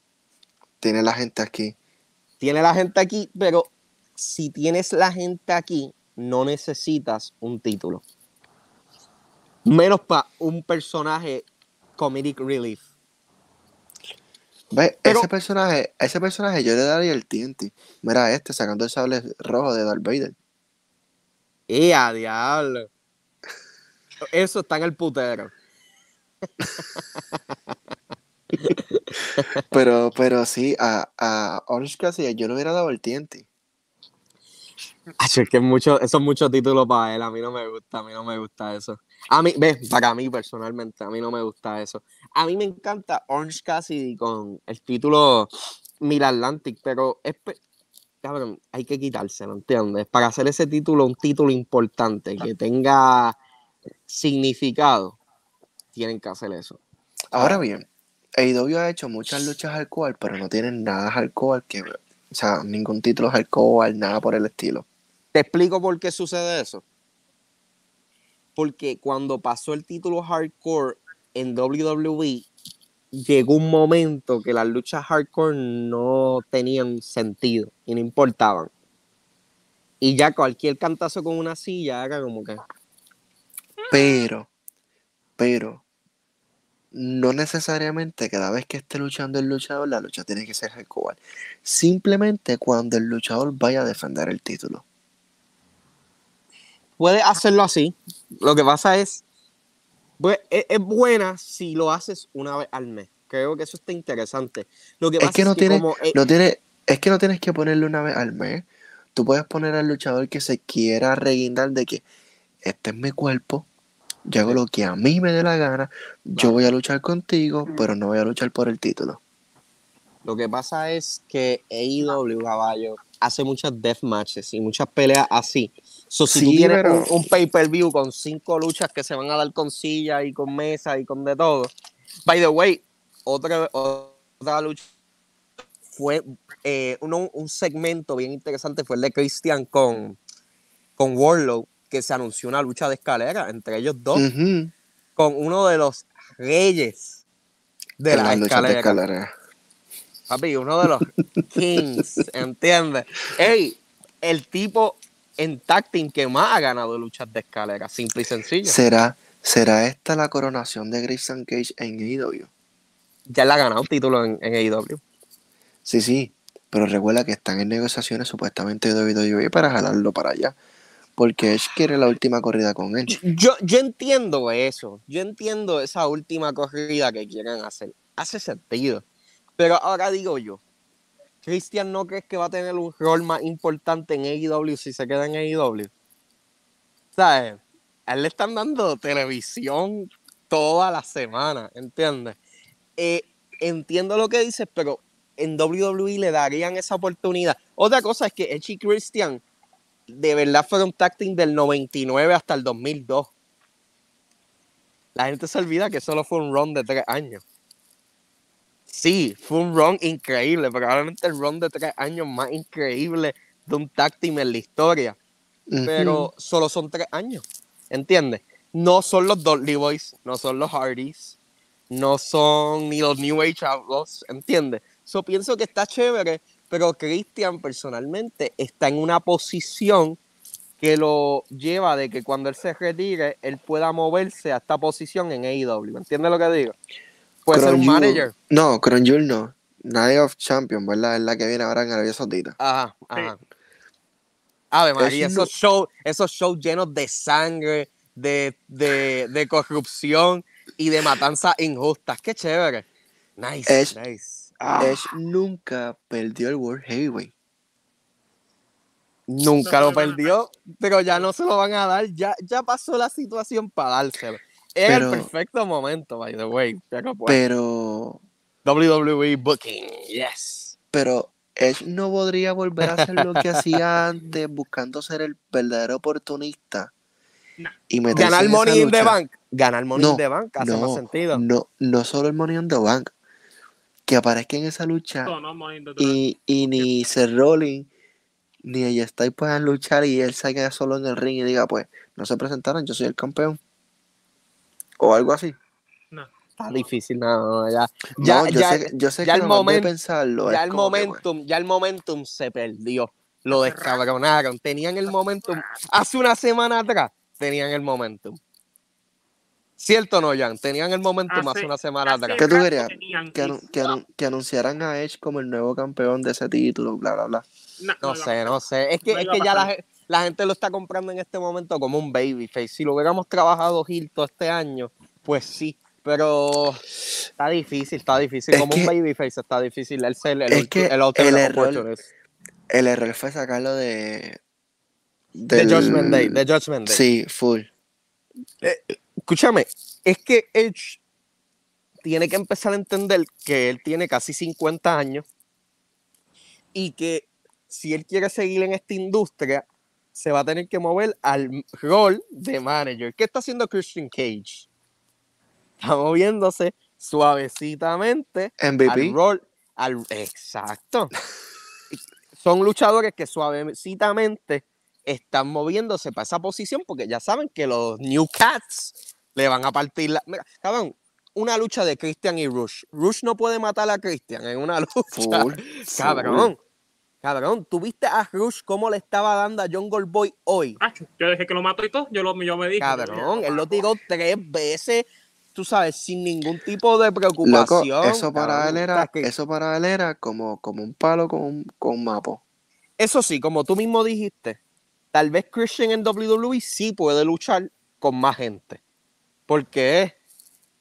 Tiene la gente aquí. Tiene la gente aquí, pero si tienes la gente aquí, no necesitas un título. Menos para un personaje comedic relief. Ve, pero, ese personaje, ese personaje yo le daría el T N T. Mira este, sacando el sable rojo de Darth Vader. ¡Eh, a diablo! Eso está en el putero. Pero, pero sí, a, a Orange Cassidy yo le hubiera dado el T N T. Es que mucho, eso es mucho título para él. A mí no me gusta, a mí no me gusta eso. A mí, ves, para mí personalmente, a mí no me gusta eso. A mí me encanta Orange Cassidy con el título Mid-Atlantic, pero es... cabrón, hay que quitárselo, ¿entiendes? Para hacer ese título un título importante, que tenga significado, tienen que hacer eso. Ahora bien, A E W ha hecho muchas luchas hardcore, pero no tienen nada hardcore que... O sea, ningún título hardcore, nada por el estilo. Te explico por qué sucede eso. Porque cuando pasó el título hardcore en doble u doble u E, llegó un momento que las luchas hardcore no tenían sentido y no importaban. Y ya cualquier cantazo con una silla era como que... Pero, pero, no necesariamente cada vez que esté luchando el luchador, la lucha tiene que ser hardcore. Simplemente cuando el luchador vaya a defender el título. Puedes hacerlo así. Lo que pasa es... Pues es, es buena si lo haces una vez al mes. Creo que eso está interesante. Lo que pasa es que, no, es que tienes, como, eh, no tiene, es que no tienes que ponerle una vez al mes. Tú puedes poner al luchador que se quiera reguindar de que este es mi cuerpo, yo hago lo que a mí me dé la gana, yo voy a luchar contigo, pero no voy a luchar por el título. Lo que pasa es que A E W, caballo, hace muchas death matches y muchas peleas así. So, si sí, tú tienes pero... un, un pay-per-view con cinco luchas que se van a dar con silla y con mesa y con de todo. By the way, otra, otra lucha fue eh, uno, un segmento bien interesante, fue el de Christian con, con Wardlow, que se anunció una lucha de escalera entre ellos dos, uh-huh, con uno de los reyes de la, la escalera. De escalera. Papi, uno de los kings, ¿entiendes? Ey, el tipo... en tag team que más ha ganado luchas de escalera, simple y sencillo. ¿Será, será esta la coronación de Christian Cage en A E W? Ya le ha ganado un título en, en A E W. Sí, sí, pero recuerda que están en negociaciones supuestamente de doble u doble u E para jalarlo para allá, porque Edge quiere la última corrida con él. Yo, yo entiendo eso, yo entiendo esa última corrida que quieren hacer, hace sentido, pero ahora digo yo, ¿Christian no crees que va a tener un rol más importante en A E W si se queda en A E W? ¿Sabes? A él le están dando televisión toda la semana, ¿entiendes? Eh, entiendo lo que dices, pero en doble u doble u E le darían esa oportunidad. Otra cosa es que Edge y Christian de verdad fueron tag team del noventa y nueve hasta el dos mil dos. La gente se olvida que solo fue un run de tres años. Sí, fue un run increíble, probablemente el run de tres años más increíble de un tag team en la historia. Uh-huh. Pero solo son tres años, ¿entiendes? No son los Dudley Boys, no son los Hardys, no son ni los New Age Outlaws, ¿entiendes? Yo pienso que está chévere, pero Christian personalmente está en una posición que lo lleva de que cuando él se retire, él pueda moverse a esta posición en A E W, ¿entiendes lo que digo? Puede Cron ser un Yul, manager. No, Cronjul no. Night of Champions, ¿verdad? Es la que viene ahora en Arabia Saudita. Ajá, ajá. A ver, María, es esos, no... shows, esos shows llenos de sangre, de, de, de corrupción y de matanzas injustas. Qué chévere. Nice, Edge, nice. Ah. Edge nunca perdió el World Heavyweight. Nunca lo perdió, pero ya no se lo van a dar. Ya, ya pasó la situación para dárselo. Era el perfecto momento, by the way. Pero, pero... doble u doble u E Booking, yes. Pero Edge no podría volver a hacer lo que hacía antes, buscando ser el verdadero oportunista. No. Y ganar el Money in the Bank. Ganar Money no, in the Bank hace no, más sentido. No, no solo el Money in the Bank. Que aparezca en esa lucha no, no, y, y ni Seth Rollins ni ella está y puedan luchar y él se queda solo en el ring y diga, pues, no se presentaron, yo soy el campeón. O algo así. No. Está difícil, no, ya. Ya, no, yo, ya sé, yo sé ya que el momento, de pensarlo. Ya el, momentum, que, pues. ya el momentum se perdió. Lo descabronaron. Tenían el momentum. Hace una semana atrás tenían el momentum. ¿Cierto o no, Jan? Tenían el momentum hace, hace una semana hace atrás. ¿Qué tú querías? Que, anu que, anu que anunciaran a Edge como el nuevo campeón de ese título, bla, bla, bla. No, no, no sé, no sé. Es que, no es que ya la gente... La gente lo está comprando en este momento como un babyface. Si lo hubiéramos trabajado Gil todo este año, pues sí. Pero está difícil, está difícil. Como un babyface está difícil. Él ser el, el, el otro el error, el error fue sacarlo de... De Judgment Day. De Judgment Day. Sí, full. Eh, escúchame, es que Edge tiene que empezar a entender que él tiene casi cincuenta años y que si él quiere seguir en esta industria, se va a tener que mover al rol de manager. ¿Qué está haciendo Christian Cage? Está moviéndose suavecitamente M V P. Al rol. Al, exacto. Son luchadores que suavecitamente están moviéndose para esa posición porque ya saben que los New Cats le van a partir la... Mira, cabrón, una lucha de Christian y Rush. Rush no puede matar a Christian en una lucha. Full, cabrón. Full. Cabrón, ¿tú viste a Rush cómo le estaba dando a Jungle Boy hoy? Ah, yo dejé que lo mato y todo, yo, lo, yo me dije. Cabrón, él lo tiró tres veces, tú sabes, sin ningún tipo de preocupación. Loco, eso, para cabrón, él era, eso para él era como, como un palo con un, con un mapo. Eso sí, como tú mismo dijiste, tal vez Christian en W W E sí puede luchar con más gente. Porque es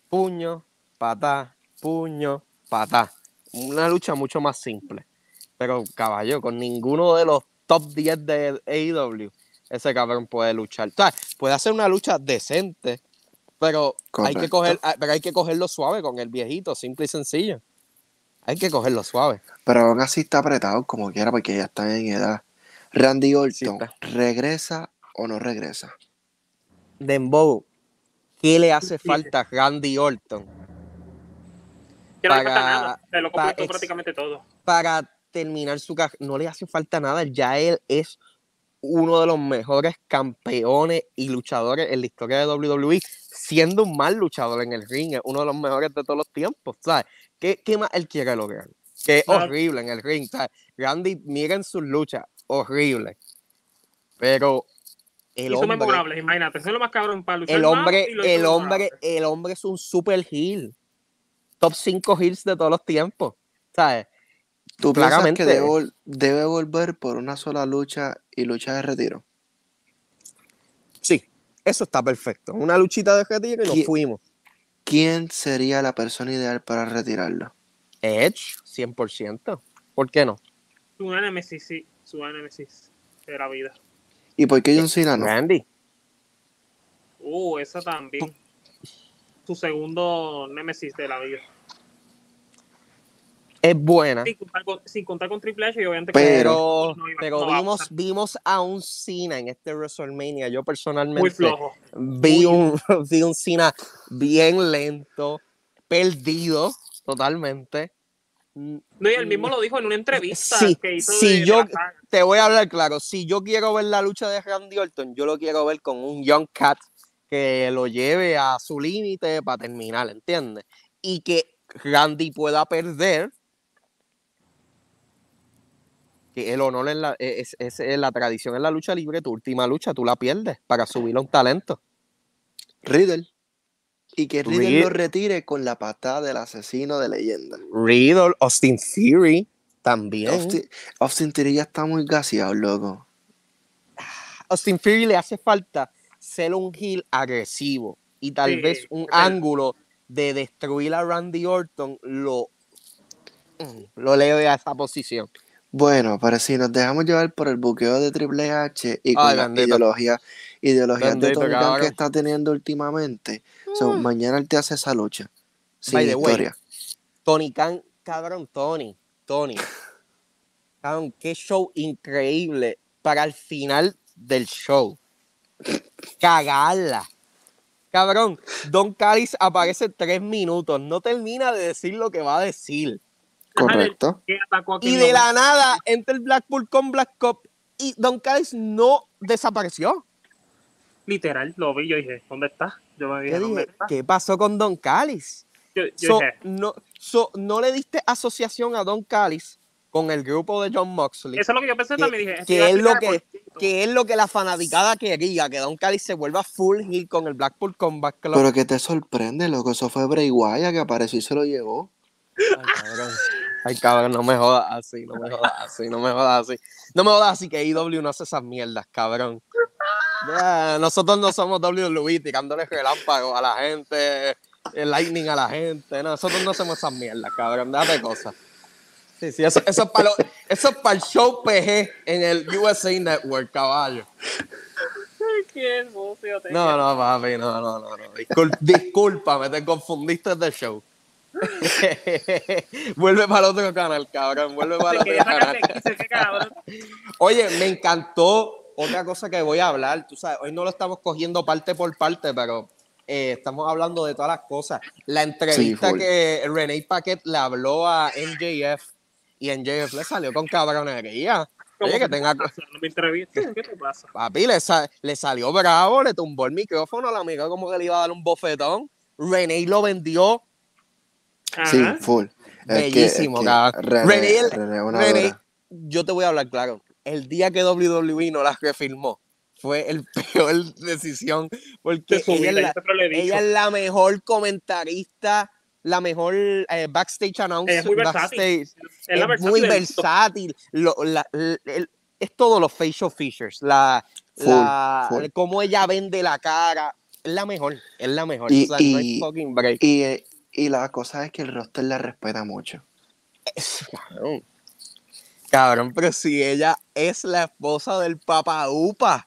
puño, patá, puño, patá. Una lucha mucho más simple. Pero, caballo, con ninguno de los top diez de A E W, ese cabrón puede luchar. O sea, puede hacer una lucha decente, pero hay, que coger, pero hay que cogerlo suave con el viejito, simple y sencillo. Hay que cogerlo suave. Pero aún así está apretado como quiera porque ya está en edad. Randy Orton, sí, ¿regresa o no regresa? Dembow, ¿qué le hace falta a Randy Orton? Que no le falta nada, se lo completó prácticamente todo. Para... terminar su carrera, no le hace falta nada, ya él es uno de los mejores campeones y luchadores en la historia de W W E, siendo un mal luchador en el ring, es uno de los mejores de todos los tiempos, ¿sabes? ¿Qué, qué más él quiere lograr? Que es horrible en el ring, ¿sabes? Randy, miren sus luchas, horrible, pero el hombre... Son memorables, imagínate, eso es lo más cabrón para luchar. El hombre, el hombre, el hombre es un super heel, top cinco heels de todos los tiempos, ¿sabes? ¿Tú piensas que debe, debe volver por una sola lucha y lucha de retiro? Sí, eso está perfecto. Una luchita de retiro y nos fuimos. ¿Quién sería la persona ideal para retirarlo? Edge, cien por ciento. ¿Por qué no? Su Nemesis, sí. Su Nemesis de la vida. ¿Y por qué John Cena no? Randy. Uh, esa también. Su segundo Nemesis de la vida. Es buena. Sin contar con, sin contar con Triple H, y obviamente pero, que no iba, pero no vimos, a vimos a un Cena en este WrestleMania. Yo personalmente muy flojo. Vi, un, vi un Cena bien lento, perdido totalmente. No, y él mismo lo dijo en una entrevista. Sí, que hizo si de, yo, de te voy a hablar claro, si yo quiero ver la lucha de Randy Orton, yo lo quiero ver con un Young Cat que lo lleve a su límite para terminar, ¿entiendes? Y que Randy pueda perder. El honor en la, es, es, es la tradición en la lucha libre, tu última lucha tú la pierdes para subir a un talento. Riddle. Y que Riddle, Riddle lo retire con la patada del asesino de leyenda. Riddle, Austin Theory también. Austin, Austin Theory ya está muy gaseado, loco. Austin Theory le hace falta ser un heel agresivo y tal sí, vez un sí. ángulo de destruir a Randy Orton lo, lo eleve a esa posición. Bueno, pero si nos dejamos llevar por el buqueo de Triple H y con Ay, la ideología, ideología de Tony Khan que está teniendo últimamente, mm. so, mañana él te hace esa lucha. Sin historia. Tony Khan, cabrón, Tony, Tony. Cabrón, qué show increíble para el final del show. Cagarla. Cabrón, Don Callis aparece tres minutos, no termina de decir lo que va a decir. Correcto. Y de la nada entre el Blackpool con Black Cop y Don Callis no desapareció. Literal, lo vi, yo dije, ¿dónde está? Yo me dije, ¿dónde está? ¿Qué pasó con Don Callis? Yo, yo so, no, so, no le diste asociación a Don Callis con el grupo de John Moxley. Eso es lo que yo pensé que, también. Dije, que, es lo que, que es lo que la fanaticada quería, que Don Callis se vuelva full heel con el Blackpool Combat Club. Pero que te sorprende, loco, eso fue Bray Wyatt que apareció y se lo llevó. Ay, cabrón. Ay, cabrón, no me jodas así, no me jodas así, no me jodas así. No me jodas así que A E W no hace esas mierdas, cabrón. Yeah, nosotros no somos W W E tirándole relámpagos a la gente, el lightning a la gente. No, nosotros no hacemos esas mierdas, cabrón. Déjate cosas. Sí, sí, eso, eso es para lo, eso es para el show P G en el U S A Network, caballo. No, no, papi, no, no, no. no. Discúlpame, te confundiste del show. Vuelve para el otro canal, cabrón. Vuelve para el otro canal. quince, cabrón. Oye, me encantó otra cosa que voy a hablar. Tú sabes, hoy no lo estamos cogiendo parte por parte, pero eh, estamos hablando de todas las cosas. La entrevista sí, que Renee Paquette le habló a M J F y M J F le salió con cabronería. Oye, que tenga... ¿Me entrevistas? ¿Qué te pasa? Papi, le, sa le salió bravo, le tumbó el micrófono a la amiga como que le iba a dar un bofetón. Renee lo vendió. Ajá. Sí, full. Bellísimo, es que, es que cabrón. Renee, Renee, Renee yo te voy a hablar claro. El día que W W E no las refirmó, fue el peor decisión. Porque ella, vida, la, ella es la mejor comentarista, la mejor eh, backstage announcer. Es muy versátil. Backstage, es, es muy versátil. Lo, la, el, el, es todo los facial features. La, full, la, full. Cómo ella vende la cara. Es la mejor. Es la mejor. Y, o sea, y, no hay fucking break. Y, eh, Y la cosa es que el roster la respeta mucho. Es, cabrón. Cabrón, pero si ella es la esposa del Papa Upa.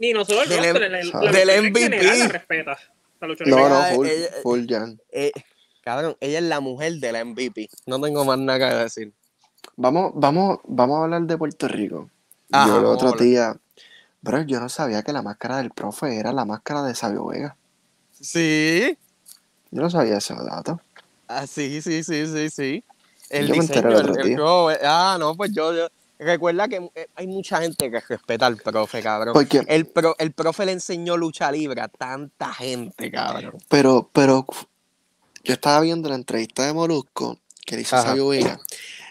Ni no solo el del, roster, el, la, del M V P. La respeta. La lucha no, no, full, ella, full Jan. Eh, cabrón, ella es la mujer del M V P. No tengo más nada que decir. Vamos, vamos, vamos a hablar de Puerto Rico. Ajá, yo el otro día... Bro, yo no sabía que la máscara del profe era la máscara de Sabio Vega. Sí... Yo no sabía esos datos. Ah, sí, sí, sí, sí, sí. El yo diseño, me el, el yo, Ah, no, pues yo, yo... Recuerda que hay mucha gente que respeta al profe, cabrón. Porque el, pro, el profe le enseñó lucha libre a tanta gente, cabrón. Pero, pero... Yo estaba viendo la entrevista de Molusco, que le hizo Sabio Vega,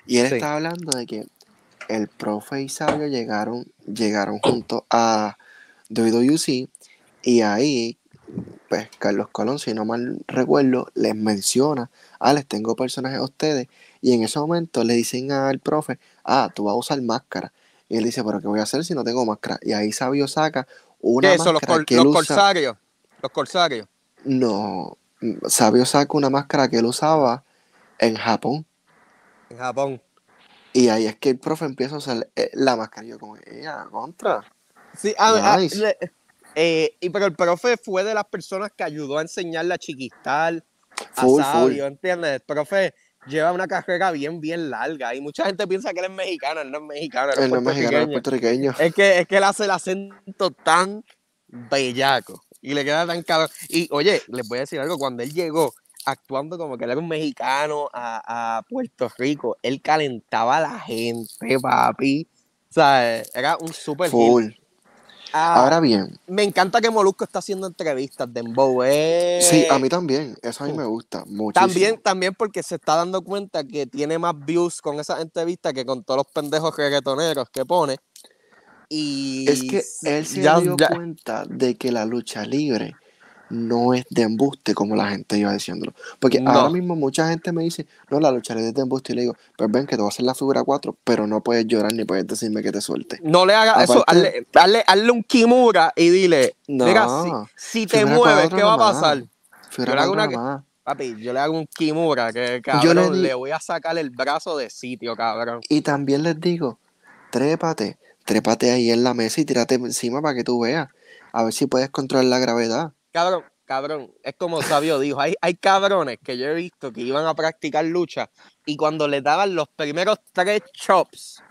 y él sí. estaba hablando de que el profe y Sabio llegaron, llegaron juntos a W W E, y ahí... Pues Carlos Colón, si no mal recuerdo, les menciona, ah, les tengo personajes a ustedes, y en ese momento le dicen al profe, ah, tú vas a usar máscara, y él dice, pero ¿qué voy a hacer si no tengo máscara? Y ahí Sabio saca una máscara. ¿Qué son, que los corsarios? ¿Los corsarios? No, Sabio saca una máscara que él usaba en Japón. En Japón. Y ahí es que el profe empieza a usar la máscara, yo como, ella, contra. Sí, a ver, Eh, y pero el profe fue de las personas que ayudó a enseñarle a Chiquistar, a full, Sabio, full. ¿Entiendes? El profe lleva una carrera bien, bien larga y mucha gente piensa que él es mexicano, él no es mexicano, él no es mexicano, él es puertorriqueño. Es que, es que él hace el acento tan bellaco y le queda tan cabrón. Y oye, les voy a decir algo, cuando él llegó actuando como que él era un mexicano a, a Puerto Rico, él calentaba a la gente, papi. O sea, era un super full. Hit. Ah, ahora bien, me encanta que Molusco está haciendo entrevistas de Dembow. Sí, a mí también, eso a mí me gusta mucho. También, también porque se está dando cuenta que tiene más views con esas entrevistas que con todos los pendejos reggaetoneros que pone. Y es que él se ya, dio ya. cuenta de que la lucha libre no es de embuste como la gente iba diciéndolo. Porque no. ahora mismo mucha gente me dice, no, la lucha libre es de embuste. Y le digo, pues ven que te voy a hacer la figura cuatro, pero no puedes llorar ni puedes decirme que te suelte. No le hagas eso, hazle, hazle, hazle un kimura y dile, no, mira, si, si te mueves, ¿qué va a pasar? Yo le hago una que, papi, yo le hago un kimura, que cabrón, yo le, le voy a sacar el brazo de sitio, cabrón. Y también les digo, trépate, trépate ahí en la mesa y tírate encima para que tú veas, a ver si puedes controlar la gravedad. Cabrón, cabrón, es como Sabio dijo, hay, hay cabrones que yo he visto que iban a practicar lucha y cuando les daban los primeros tres chops,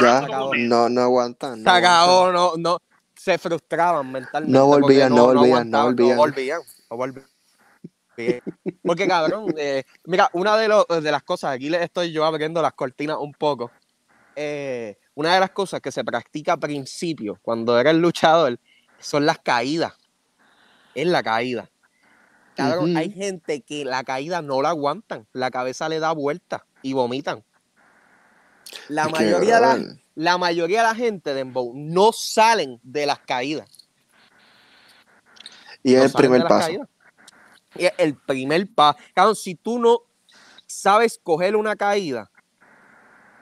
ya, no, no aguantan. No, aguantan. No, no, se frustraban mentalmente. No volvían, no, no volvían, no volvían. No volvían, no volvían. Porque cabrón, eh, mira, una de, lo, de las cosas, aquí les estoy yo abriendo las cortinas un poco, eh, una de las cosas que se practica al principio, cuando eres luchador, son las caídas. Es la caída. Cabrón, uh-huh. hay gente que la caída no la aguantan. La cabeza le da vuelta y vomitan. La, mayoría de la, la mayoría de la gente de Dembow no salen de las caídas. Y no es el primer paso. Y es el primer paso. Cabrón, si tú no sabes coger una caída,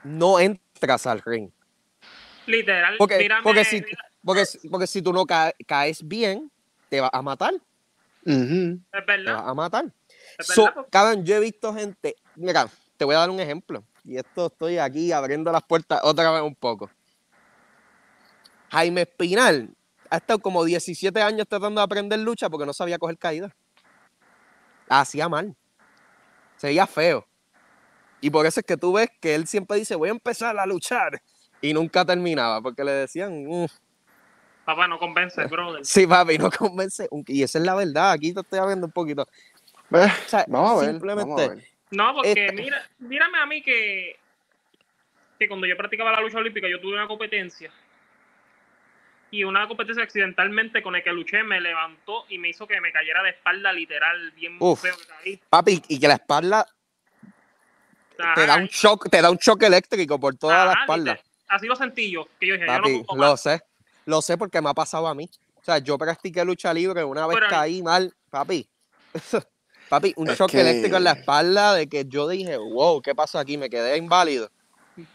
no entras al ring. Literal. Porque, mírame, porque si... Mírame. Porque, porque si tú no ca caes bien, te vas a matar. Uh-huh. Es verdad. Te vas a matar. So, cabrón, yo he visto gente... Mira, te voy a dar un ejemplo. Y esto estoy aquí abriendo las puertas otra vez un poco. Jaime Espinal ha estado como diecisiete años tratando de aprender lucha porque no sabía coger caída. hacía mal, se veía feo. Y por eso es que tú ves que él siempre dice, voy a empezar a luchar, y nunca terminaba, porque le decían... Mm. Papá, no convence, brother. Sí, papi, no convence. Y esa es la verdad, aquí te estoy hablando un poquito. Eh, o sea, vamos, simplemente, a ver, vamos a ver. No, porque esta... mira, mírame a mí que, que cuando yo practicaba la lucha olímpica, yo tuve una competencia. Y una competencia accidentalmente con el que luché me levantó y me hizo que me cayera de espalda, literal, bien Uf, feo. Ahí. Papi, y que la espalda... Te da, un shock, te da un shock eléctrico por toda Ajá, la espalda. Dice, así lo sentí yo, que yo dije, papi, yo no puedo lo más. sé, lo sé porque me ha pasado a mí. O sea, yo practiqué lucha libre, una vez Pero, caí mal, papi. Papi, un shock que... eléctrico en la espalda de que yo dije, wow, ¿qué pasó aquí? Me quedé inválido.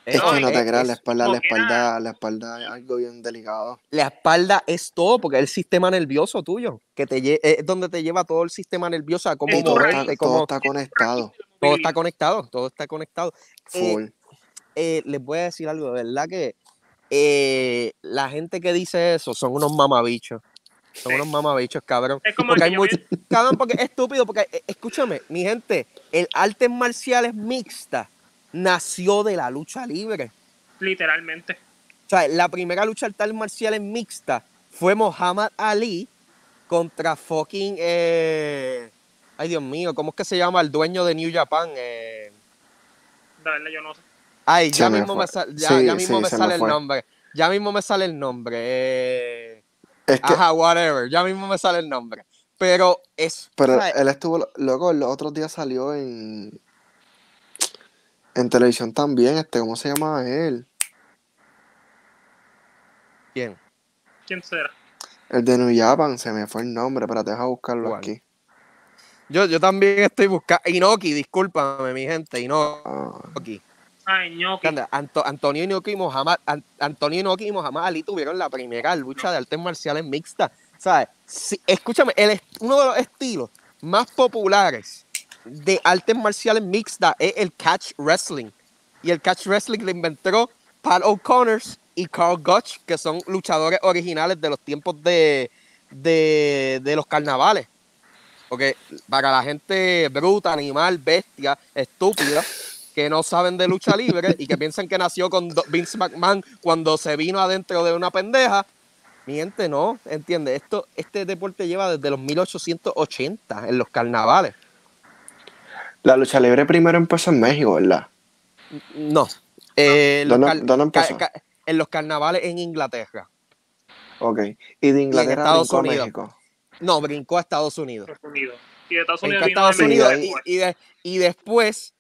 Es no, que no te creas, la espalda, la espalda, la espalda es algo bien delicado. La espalda es todo, porque es el sistema nervioso tuyo, que te es donde te lleva todo el sistema nervioso a cómo moverte, cómo... Todo está conectado. Todo está conectado, todo está conectado. Eh, eh, les voy a decir algo, de verdad que eh, la gente que dice eso son unos mamabichos. Son sí. unos mamabichos, cabrón. Es como porque hay mucho, cabrón, porque es estúpido, porque escúchame, mi gente, el artes marciales mixta nació de la lucha libre. Literalmente. O sea, la primera lucha de artes marciales mixta fue Muhammad Ali contra fucking... Eh, Ay, Dios mío, ¿cómo es que se llama el dueño de New Japan? Eh... La verdad, yo no sé. Ay, ya se mismo me, me, sal, ya, sí, ya mismo sí, me sale me el nombre. Ya mismo me sale el nombre. Eh... Es que... Ajá, whatever. Ya mismo me sale el nombre. Pero es... Pero ¿sabes? Él estuvo... Luego, los otros días salió en... En televisión también, este, ¿cómo se llamaba él? ¿Quién? ¿Quién será? El de New Japan, se me fue el nombre. Espérate, deja buscarlo ¿Cuál? aquí. Yo, yo también estoy buscando... Inoki, discúlpame, mi gente. Inoki. Ah, Inoki. Anto, Antonio Inoki y Muhammad, An, Antonio Inoki y Muhammad Ali tuvieron la primera lucha de artes marciales mixtas. ¿Sabes? Si, escúchame, el, uno de los estilos más populares de artes marciales mixtas es el catch wrestling. Y el catch wrestling lo inventó Pat O'Connor y Carl Gotch, que son luchadores originales de los tiempos de, de, de los carnavales. Porque para la gente bruta, animal, bestia, estúpida, que no saben de lucha libre y que piensan que nació con Vince McMahon cuando se vino adentro de una pendeja, mi gente no, ¿entiendes? Esto, este deporte lleva desde los mil ochocientos ochenta en los carnavales. La lucha libre primero empezó en México, ¿verdad? No. Eh, ¿Dónde, ¿dónde empezó? En los carnavales en Inglaterra. Ok. ¿Y de Inglaterra a Estados Unidos? México. No, brincó a Estados Unidos. Y de Estados Unidos, Estados Unidos y, y, de, y después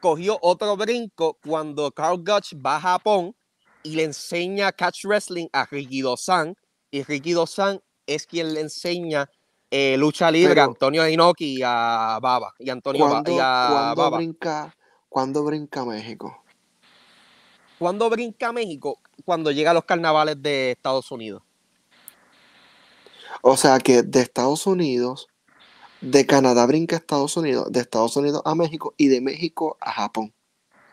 cogió otro brinco cuando Carl Gotch va a Japón y le enseña catch wrestling a Rikido-san. Y Rikido-san es quien le enseña eh, lucha libre Pero, a Antonio Inoki y a Baba. Y Antonio ¿cuándo, ba y a ¿cuándo Baba. Brinca, ¿Cuándo brinca México? ¿Cuándo brinca México? Cuando llega a los carnavales de Estados Unidos. O sea que de Estados Unidos, de Canadá brinca a Estados Unidos, de Estados Unidos a México y de México a Japón.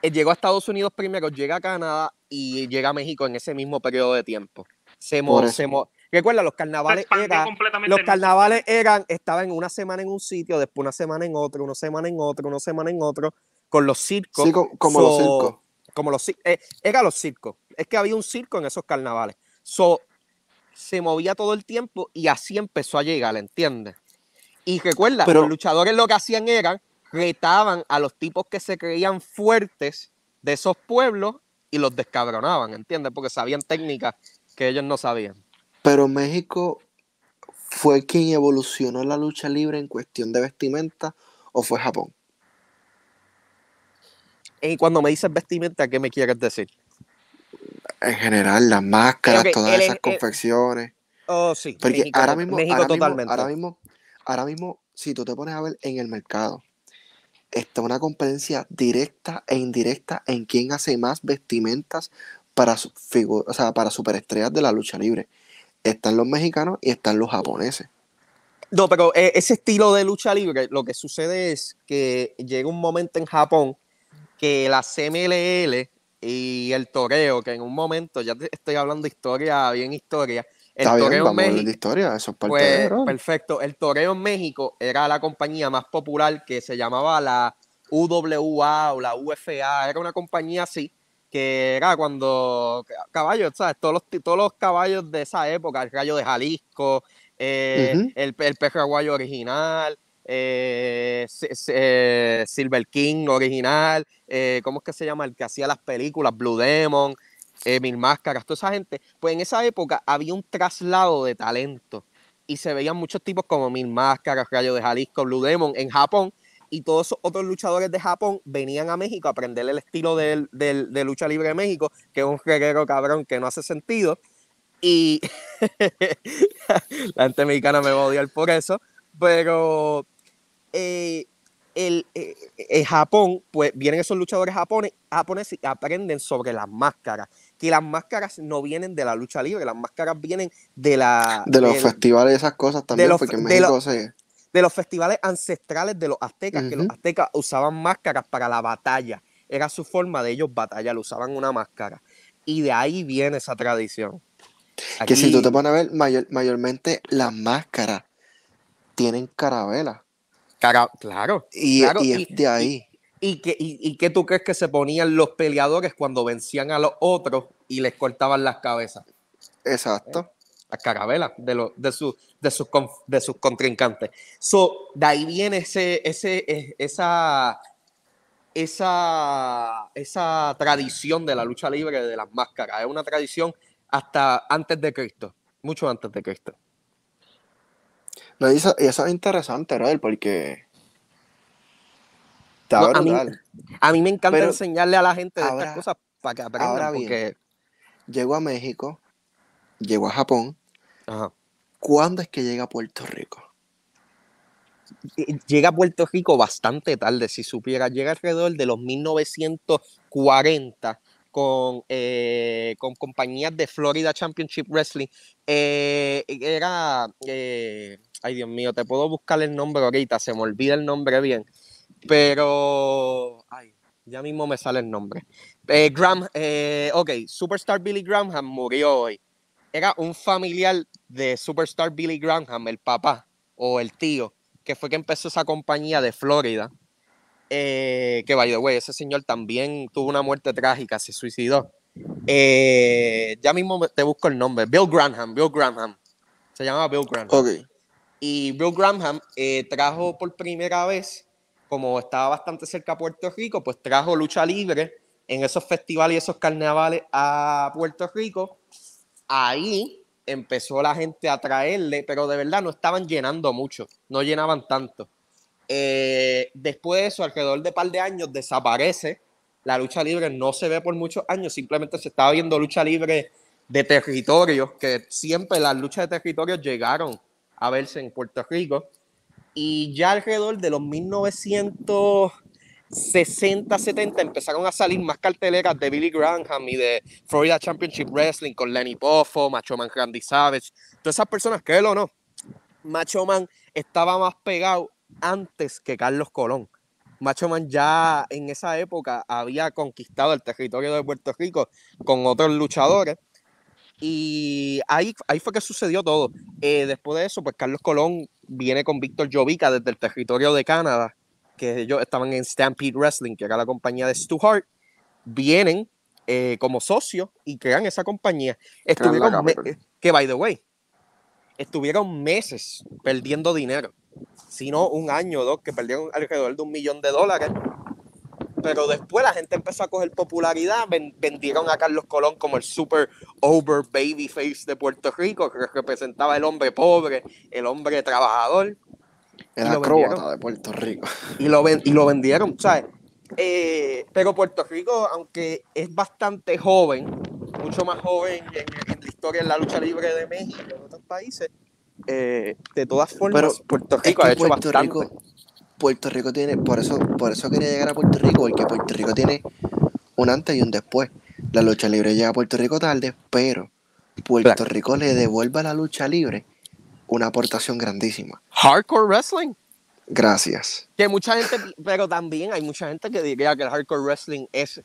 Él llegó a Estados Unidos primero, llega a Canadá y llega a México en ese mismo periodo de tiempo. Se movió. Recuerda, los carnavales eran, los carnavales eran, estaban una semana en un sitio, después una semana en otro, una semana en otro, una semana en otro, con los circos. Sí, como, como so, los circos. Como los, eh, era los circos. Es que había un circo en esos carnavales. So, se movía todo el tiempo y así empezó a llegar, ¿entiendes? Y recuerda, Pero, los luchadores lo que hacían era retaban a los tipos que se creían fuertes de esos pueblos y los descabronaban, ¿entiendes? Porque sabían técnicas que ellos no sabían. Pero México fue quien evolucionó la lucha libre en cuestión de vestimenta, ¿o fue Japón? Y cuando me dices vestimenta, ¿qué me quieres decir? En general, las máscaras, okay, todas el, esas el, confecciones. Oh, sí. Porque México, ahora mismo, México ahora totalmente. Mismo, ahora mismo, ahora mismo, si tú te pones a ver en el mercado, está una competencia directa e indirecta en quién hace más vestimentas para su figu- o sea, para superestrellas de la lucha libre. Están los mexicanos y están los japoneses. No, pero ese estilo de lucha libre, lo que sucede es que llega un momento en Japón que la C M L L y el toreo, que en un momento, ya te estoy hablando de historia, bien historia, El Está toreo bien, vamos México, a ver la historia, eso es parte pues, de error. Perfecto, el toreo en México era la compañía más popular que se llamaba la U W A o la U F A, era una compañía así, que era cuando, caballos, ¿sabes? Todos los, todos los caballos de esa época, el Rayo de Jalisco, eh, uh-huh. el, el Perro Aguayo original, eh, eh, Silver King original, eh, ¿cómo es que se llama? El que hacía las películas, Blue Demon, Eh, Mil Máscaras, toda esa gente. Pues en esa época había un traslado de talento y se veían muchos tipos como Mil Máscaras, Rayo de Jalisco, Blue Demon en Japón, y todos esos otros luchadores de Japón venían a México a aprender el estilo de, de, de lucha libre de México, que es un reguero cabrón que no hace sentido, y la gente mexicana me va a odiar por eso, pero eh, El, el, el Japón, pues vienen esos luchadores japones, japoneses y aprenden sobre las máscaras, que las máscaras no vienen de la lucha libre, las máscaras vienen de la... De los el, festivales y esas cosas también, de los, porque en México de los, se... De los festivales ancestrales de los aztecas, uh-huh. que los aztecas usaban máscaras para la batalla, era su forma de ellos batallar, usaban una máscara, y de ahí viene esa tradición. Aquí, que si tú te pones a ver, mayor, mayormente las máscaras tienen carabelas. Cara, claro, y, claro. Y, y, de ahí. Y, y, que, y, ¿Y que tú crees que se ponían los peleadores cuando vencían a los otros y les cortaban las cabezas? Exacto. Las carabelas de, lo, de, su, de, sus, de sus contrincantes. So, de ahí viene ese, ese, esa, esa, esa tradición de la lucha libre de las máscaras. Es una tradición hasta antes de Cristo, mucho antes de Cristo. No, eso, eso es interesante, Raúl, porque está no, a, mí, a mí me encanta Pero enseñarle a la gente de ahora, estas cosas para que aprendan. Ahora bien, porque... llego a México, llego a Japón. Ajá. ¿Cuándo es que llega a Puerto Rico? Llega a Puerto Rico bastante tarde, si supiera. Llega alrededor de los mil novecientos cuarenta con, eh, con compañías de Florida Championship Wrestling. Eh, era... Eh, ay, Dios mío, te puedo buscar el nombre ahorita, se me olvida el nombre bien, pero ay, ya mismo me sale el nombre. Eh, Graham, eh, ok, Superstar Billy Graham murió hoy. Era un familiar de Superstar Billy Graham, el papá o el tío, que fue que empezó esa compañía de Florida, eh, que by the way, ese señor también tuvo una muerte trágica, se suicidó. Eh, ya mismo te busco el nombre, Bill Graham, Bill Graham, se llamaba Bill Graham. Okay. Y Bill Graham eh, trajo por primera vez, como estaba bastante cerca a Puerto Rico, pues trajo lucha libre en esos festivales y esos carnavales a Puerto Rico. Ahí empezó la gente a traerle, pero de verdad no estaban llenando mucho, no llenaban tanto. Eh, después de eso, alrededor de un par de años, desaparece. La lucha libre no se ve por muchos años, simplemente se estaba viendo lucha libre de territorios, que siempre las luchas de territorios llegaron a verse en Puerto Rico, y ya alrededor de los mil novecientos sesenta setenta empezaron a salir más carteleras de Billy Graham y de Florida Championship Wrestling con Lenny Poffo, Macho Man Randy Savage, todas esas personas, que él o no, Macho Man estaba más pegado antes que Carlos Colón. Macho Man ya en esa época había conquistado el territorio de Puerto Rico con otros luchadores. Y ahí, ahí fue que sucedió todo. Eh, después de eso, pues Carlos Colón viene con Víctor Jovica desde el territorio de Canadá, que ellos estaban en Stampede Wrestling, que era la compañía de Stu Hart. Vienen eh, como socios y crean esa compañía. Estuvieron que, by the way, estuvieron meses perdiendo dinero. Si no, un año o dos, que perdieron alrededor de un millón de dólares. Pero después la gente empezó a coger popularidad, vendieron a Carlos Colón como el super over baby face de Puerto Rico, que representaba el hombre pobre, el hombre trabajador. El acróbata de Puerto Rico. Y lo, ven, y lo vendieron, ¿sabes? Eh, pero Puerto Rico, aunque es bastante joven, mucho más joven en, en la historia en la lucha libre de México y en otros países, eh, de todas formas, pero Puerto Rico ha hecho Puerto bastante. Rico, Puerto Rico tiene, por eso, por eso quería llegar a Puerto Rico, porque Puerto Rico tiene un antes y un después. La lucha libre llega a Puerto Rico tarde, pero Puerto Black. Rico le devuelve a la lucha libre una aportación grandísima. Hardcore Wrestling. Gracias. Que mucha gente, pero también hay mucha gente que diría que el Hardcore Wrestling es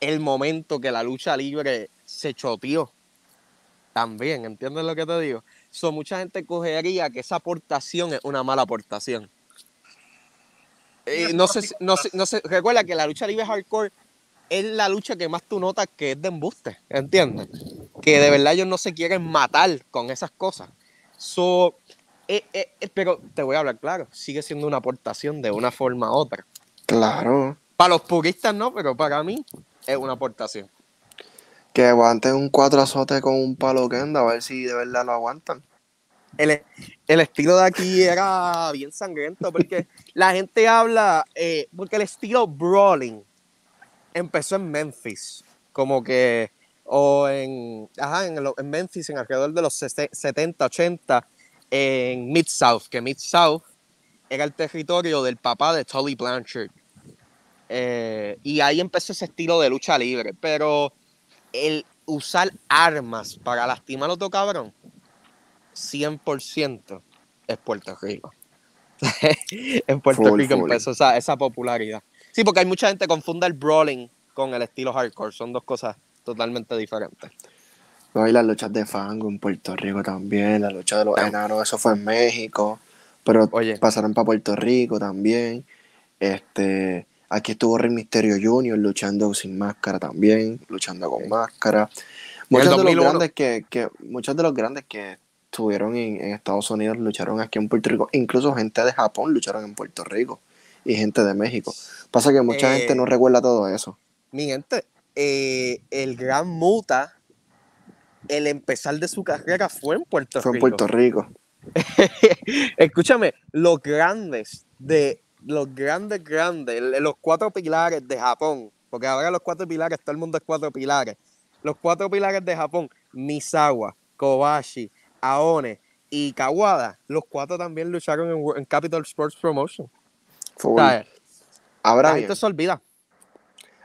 el momento que la lucha libre se choteó. también, ¿entiendes lo que te digo? So, mucha gente cogería que esa aportación es una mala aportación. Eh, no sé, no sé, no sé, recuerda que la lucha libre hardcore es la lucha que más tú notas que es de embuste, ¿entiendes? Que de verdad ellos no se quieren matar con esas cosas. So, eh, eh, pero te voy a hablar claro, sigue siendo una aportación de una forma u otra. Claro. Para los puristas no, pero para mí es una aportación. Que aguanten un cuatro azote con un palo Kenda, a ver si de verdad lo aguantan. El, el estilo de aquí era bien sangriento, porque la gente habla, eh, porque el estilo brawling empezó en Memphis, como que, o en, ajá, en, lo, en Memphis, en alrededor de los setenta, ochenta, en Mid-South, que Mid-South era el territorio del papá de Tully Blanchard. Eh, y ahí empezó ese estilo de lucha libre, pero el usar armas para lastimar a otro cabrón, cien por ciento es Puerto Rico. En Puerto full, Rico full. empezó esa, esa popularidad. Sí, porque hay mucha gente que confunde el brawling con el estilo hardcore. Son dos cosas totalmente diferentes. No, y las luchas de fango en Puerto Rico también, la lucha de los no. enanos, eso fue en México, pero Oye. pasaron para Puerto Rico también. Este... Aquí estuvo Rey Mysterio junior luchando sin máscara también, luchando con máscara. Muchos de los grandes que, que, muchos de los grandes que estuvieron en, en Estados Unidos lucharon aquí en Puerto Rico. Incluso gente de Japón lucharon en Puerto Rico y gente de México. Pasa que mucha eh, gente no recuerda todo eso. Mi gente, eh, el gran Muta, el empezar de su carrera fue en Puerto Rico. Fue en Puerto Rico. Escúchame, los grandes de... Los grandes, grandes, los cuatro pilares de Japón, porque ahora los cuatro pilares, todo el mundo es cuatro pilares. Los cuatro pilares de Japón, Misawa, Kobashi, Aone y Kawada, los cuatro también lucharon en, en Capital Sports Promotion. Ahora la bien, gente se olvida.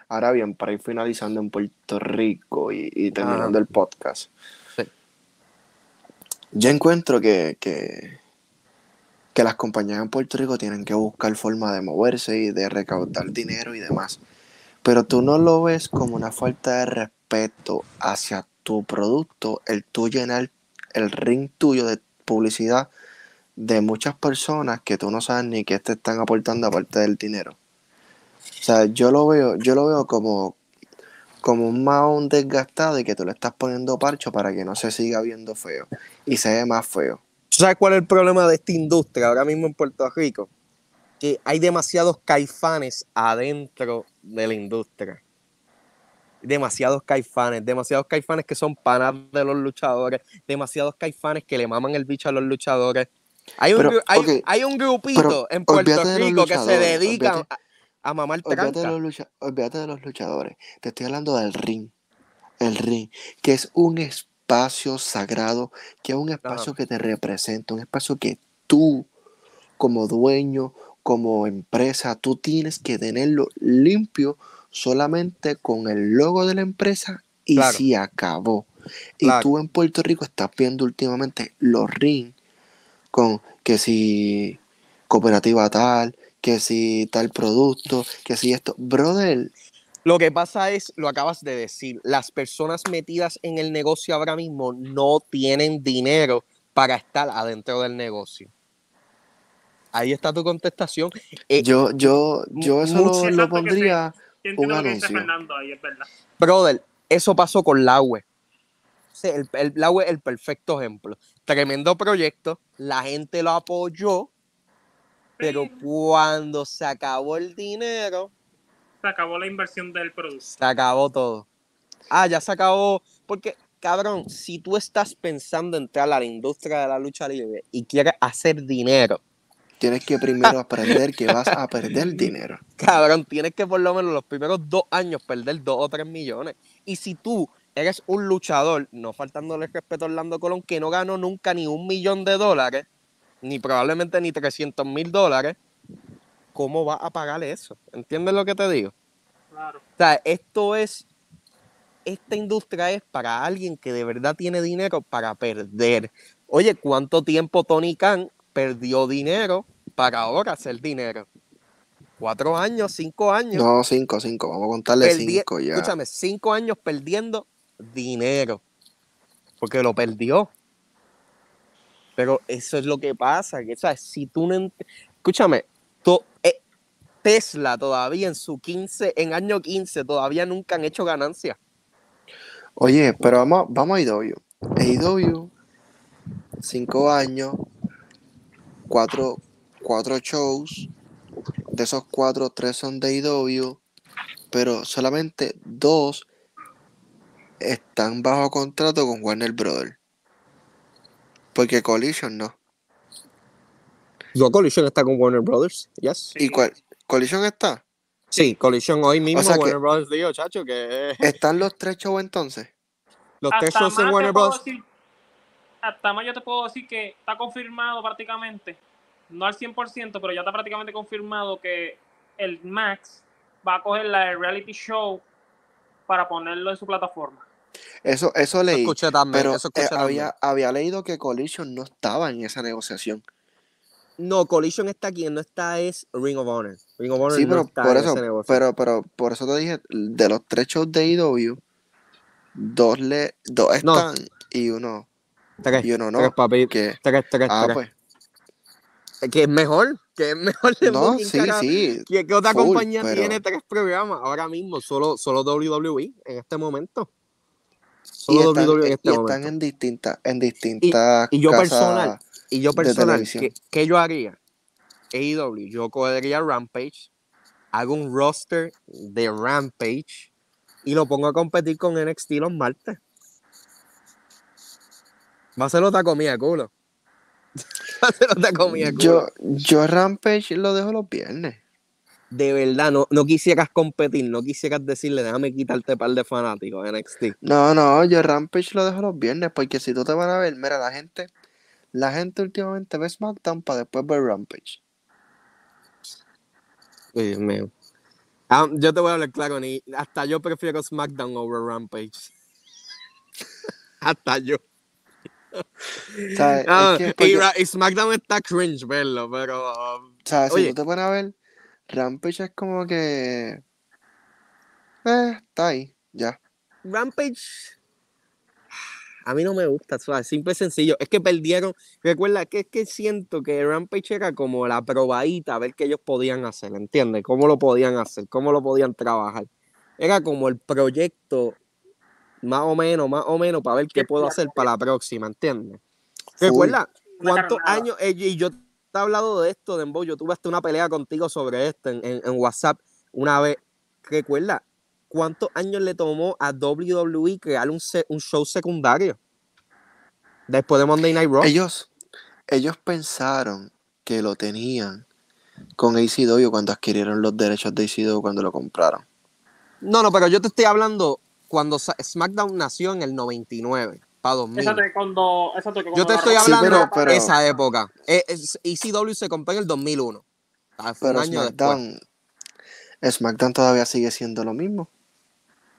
Ahora bien, para ir finalizando en Puerto Rico y, y terminando ah. el podcast, sí. yo encuentro que... que que las compañías en Puerto Rico tienen que buscar forma de moverse y de recaudar dinero y demás. Pero tú no lo ves como una falta de respeto hacia tu producto, el tú llenar el ring tuyo de publicidad de muchas personas que tú no sabes ni qué te están aportando aparte del dinero. O sea, yo lo veo, yo lo veo como, como un mahón desgastado y que tú le estás poniendo parcho para que no se siga viendo feo y se ve más feo. ¿Sabes cuál es el problema de esta industria ahora mismo en Puerto Rico? Que hay demasiados caifanes adentro de la industria. Demasiados caifanes, demasiados caifanes que son panas de los luchadores, demasiados caifanes que le maman el bicho a los luchadores. Hay un, pero, hay, okay. hay un grupito pero, en Puerto Rico que se dedican olvídate, a, a mamar tranca. Olvídate de los luchadores. Te estoy hablando del ring. El ring, que es un espacio. espacio sagrado, que es un espacio Ajá. que te representa, un espacio que tú como dueño, como empresa, tú tienes que tenerlo limpio solamente con el logo de la empresa y claro. se acabó. Claro. Y tú en Puerto Rico estás viendo últimamente los rings con que si cooperativa tal, que si tal producto, que si esto. Brother, lo que pasa es, lo acabas de decir, las personas metidas en el negocio ahora mismo no tienen dinero para estar adentro del negocio. Ahí está tu contestación. Eh, yo, yo, yo eso lo, lo pondría sí. un anuncio. Ahí, es verdad. Brother, eso pasó con Laue. Sí, el, el, Laue es el perfecto ejemplo. Tremendo proyecto, la gente lo apoyó, pero sí. cuando se acabó el dinero... Se acabó la inversión del producto. Se acabó todo. Ah, ya se acabó. Porque, cabrón, si tú estás pensando entrar a la industria de la lucha libre y quieres hacer dinero, tienes que primero aprender que vas a perder dinero. Cabrón, tienes que por lo menos los primeros dos años perder dos o tres millones. Y si tú eres un luchador, no faltándole respeto a Orlando Colón, que no ganó nunca ni un millón de dólares, ni probablemente ni trescientos mil dólares, ¿cómo vas a pagar eso? ¿Entiendes lo que te digo? Claro. O sea, esto es, esta industria es para alguien que de verdad tiene dinero para perder. Oye, ¿cuánto tiempo Tony Khan perdió dinero para ahora hacer dinero? ¿Cuatro años? ¿Cinco años? No, cinco, cinco. Vamos a contarle Perdi- cinco ya. Escúchame, cinco años perdiendo dinero. porque lo perdió. Pero eso es lo que pasa, que sabes, si tú no... Escúchame, to, eh, Tesla todavía en su quince, en año quince, todavía nunca han hecho ganancias. Oye, pero vamos, vamos a I W. I W, cinco años, cuatro, cuatro shows, de esos cuatro, tres son de I W, pero solamente dos están bajo contrato con Warner Brothers. Porque Collision no. No, Collision está con Warner Brothers, yes. ¿Y cuál? ¿Collision está? Sí, Collision hoy mismo, o sea, Warner Brothers dijo, chacho, que... ¿Están los tres shows entonces? Los hasta tres shows en Warner Brothers. Decir, hasta más yo te puedo decir que está confirmado prácticamente, no al cien por ciento, pero ya está prácticamente confirmado que el Max va a coger la reality show para ponerlo en su plataforma. Eso, eso leí, eso también, pero eso eh, había, había leído que Collision no estaba en esa negociación. No, Collision está aquí, no está es Ring of Honor. Ring of Honor sí, pero no está por en eso, ese negocio. Pero, pero por eso te dije, de los tres shows de I W, dos, le, dos están no. y uno okay. y uno no. Okay, papi. Que, okay, okay, ah, okay. Pues. Que es mejor, que es mejor de No, sí, cara, sí. Que, que otra full, compañía pero... tiene tres programas ahora mismo, solo, solo W W E en este momento. Solo y están, W W E en, este y están en distintas en distintas y, y yo casas personal y yo personal ¿qué, qué yo haría? A E W, yo cogería Rampage, hago un roster de Rampage y lo pongo a competir con N X T los martes. Va a ser otra comida culo. Va a ser otra comida culo. Yo, yo Rampage lo dejo los viernes. De verdad, no, no quisieras competir, no quisieras decirle, déjame quitarte par de fanáticos N X T. No, no, yo Rampage lo dejo los viernes, porque si tú te van a ver, mira, la gente, la gente últimamente ve SmackDown para después ver Rampage. Ay, Dios mío. Um, yo te voy a hablar claro, ni hasta yo prefiero SmackDown over Rampage. Hasta yo. O sea, no, es que y, yo... y SmackDown está cringe verlo, pero... Um, o sea, si oye, tú te van a ver... Rampage es como que... Eh, está ahí, ya. Rampage... A mí no me gusta, suave, simple y sencillo. Es que perdieron... Recuerda que es que siento que Rampage era como la probadita a ver qué ellos podían hacer, ¿entiendes? Cómo lo podían hacer, cómo lo podían trabajar. Era como el proyecto, más o menos, más o menos, para ver qué puedo hacer para la próxima, ¿entiendes? Recuerda cuántos años... Y yo... Te he hablado de esto, Dembow. Yo tuve hasta una pelea contigo sobre esto en, en, en WhatsApp una vez. Recuerda cuántos años le tomó a W W E crear un, se, un show secundario después de Monday Night Raw. Ellos, ellos pensaron que lo tenían con A C W cuando adquirieron los derechos de A C W cuando lo compraron. No, no, pero yo te estoy hablando cuando SmackDown nació en el noventa y nueve. Ézate cuando, ézate cuando yo te estoy hablando de sí, pero... esa época. E C W se compró en el dos mil uno. Hace pero un año SmackDown, después. SmackDown todavía sigue siendo lo mismo.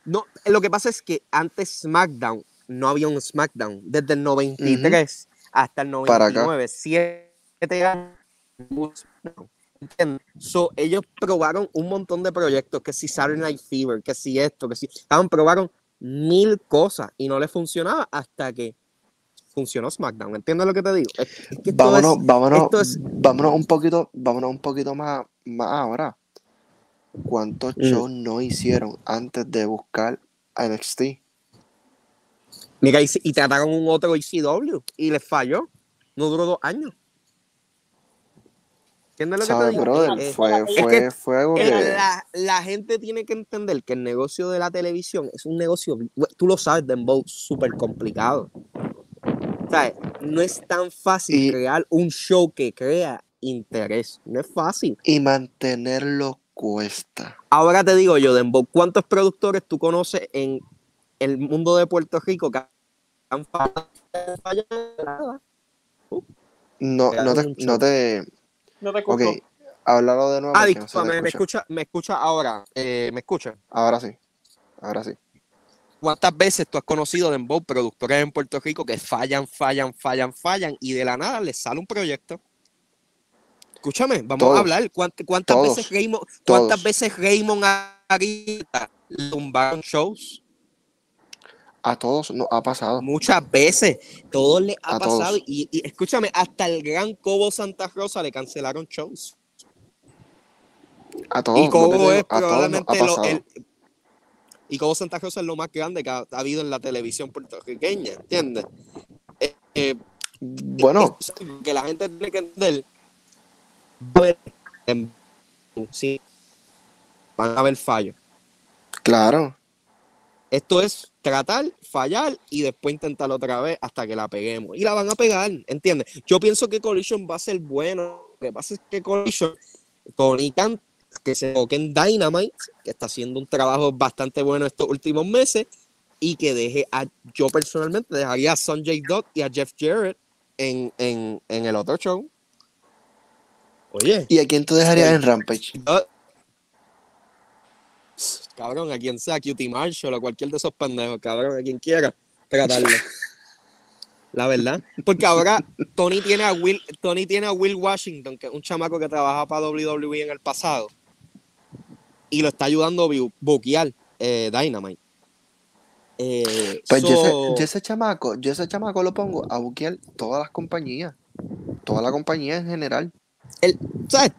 No, lo que pasa es que antes SmackDown no había un SmackDown. Desde el noventa y tres uh-huh. hasta el noventa y nueve. siete años. So, ellos probaron un montón de proyectos. Que si Saturday Night Fever, que si esto, que si... Estaban, probaron... mil cosas y no le funcionaba hasta que funcionó SmackDown. ¿Entiendes lo que te digo? Es que vámonos, es, vámonos, es... vámonos un poquito, vámonos un poquito más, más ahora. ¿Cuántos mm. shows no hicieron antes de buscar a N X T? Mira, y, y trataron un otro E C W y les falló. No duró dos años. ¿Entiendes lo Sabe, que te digo? Brother, eh, fue, fue, es que fue algo que... la, la gente tiene que entender que el negocio de la televisión es un negocio, tú lo sabes, Dembow, súper complicado. O sea, no es tan fácil y, crear un show que crea interés. No es fácil. Y mantenerlo cuesta. Ahora te digo yo, Dembow, ¿cuántos productores tú conoces en el mundo de Puerto Rico que han fallado? Uh, no, no te... No te... No te escucho. Ok, háblalo de nuevo. Ah, discúlpame, no me escucha, me escucha ahora. Eh, ¿Me escucha? Ahora sí, ahora sí. ¿Cuántas veces tú has conocido de Dembow productores en Puerto Rico que fallan, fallan, fallan, fallan y de la nada les sale un proyecto? Escúchame, vamos todos, a hablar. ¿Cuántas, cuántas todos, veces Raymond, cuántas veces Raymond Arita tumbaron shows? A todos nos ha pasado. Muchas veces. Todos les ha a pasado. Y, y escúchame, hasta el gran Cobo Santa Rosa le cancelaron shows. A todos. Y Cobo no es probablemente lo, el, y Cobo Santa Rosa es lo más grande que ha, ha habido en la televisión puertorriqueña, ¿entiendes? Eh, eh, bueno. Que la gente tiene que entender. A ver, sí, van a haber fallos. Claro. Esto es tratar, fallar y después intentar otra vez hasta que la peguemos. Y la van a pegar, ¿entiendes? Yo pienso que Collision va a ser bueno. Lo que pasa es que Collision, Tony Khan, que se enfoque en Dynamite, que está haciendo un trabajo bastante bueno estos últimos meses, y que deje a, yo personalmente dejaría a Sanjay Dutt y a Jeff Jarrett en, en, en el otro show. Oye. ¿Y a quién tú dejarías en Rampage? Dutt. Cabrón, a quien sea, Cutie Marshall o cualquier de esos pendejos, cabrón, a quien quiera tratarlo. La verdad. Porque ahora Tony tiene a Will, Tony tiene a Will Washington, que es un chamaco que trabajaba para doble u doble u E en el pasado. Y lo está ayudando a buquear eh, Dynamite. Eh, pues so... yo, ese, yo ese chamaco, yo ese chamaco lo pongo a buquear todas las compañías. Toda la compañía en general. El, ¿sabes?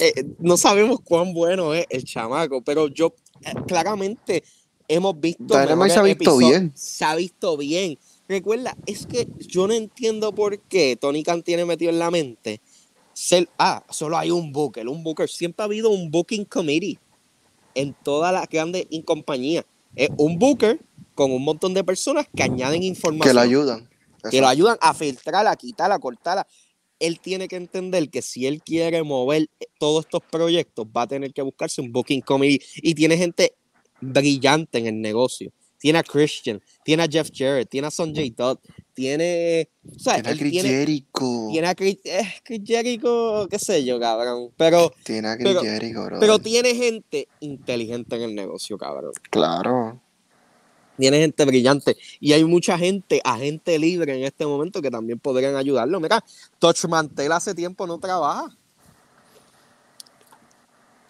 Eh, no sabemos cuán bueno es el chamaco, pero yo eh, claramente hemos visto, se ha visto bien. Se ha visto bien. Recuerda, es que yo no entiendo por qué Tony Khan tiene metido en la mente ser, ah, solo hay un booker, un booker. Siempre ha habido un booking committee en todas las grandes compañías. Es un booker con un montón de personas que añaden información. Que lo ayudan. Eso. Que lo ayudan a filtrar, a quitar, a cortar. Él tiene que entender que si él quiere mover todos estos proyectos, va a tener que buscarse un booking comedy. Y tiene gente brillante en el negocio. Tiene a Christian, tiene a Jeff Jarrett, tiene a Sanjay Dutt, tiene... O sea, tiene a Chris tiene, Jericho. Tiene a Chris, eh, Chris Jericho, qué sé yo, cabrón. Pero, tiene a Chris pero, Jericho, bro. Pero tiene gente inteligente en el negocio, cabrón. Claro. Tiene gente brillante y hay mucha gente, agente libre en este momento que también podrían ayudarlo. Mira, Dutch Mantel hace tiempo no trabaja.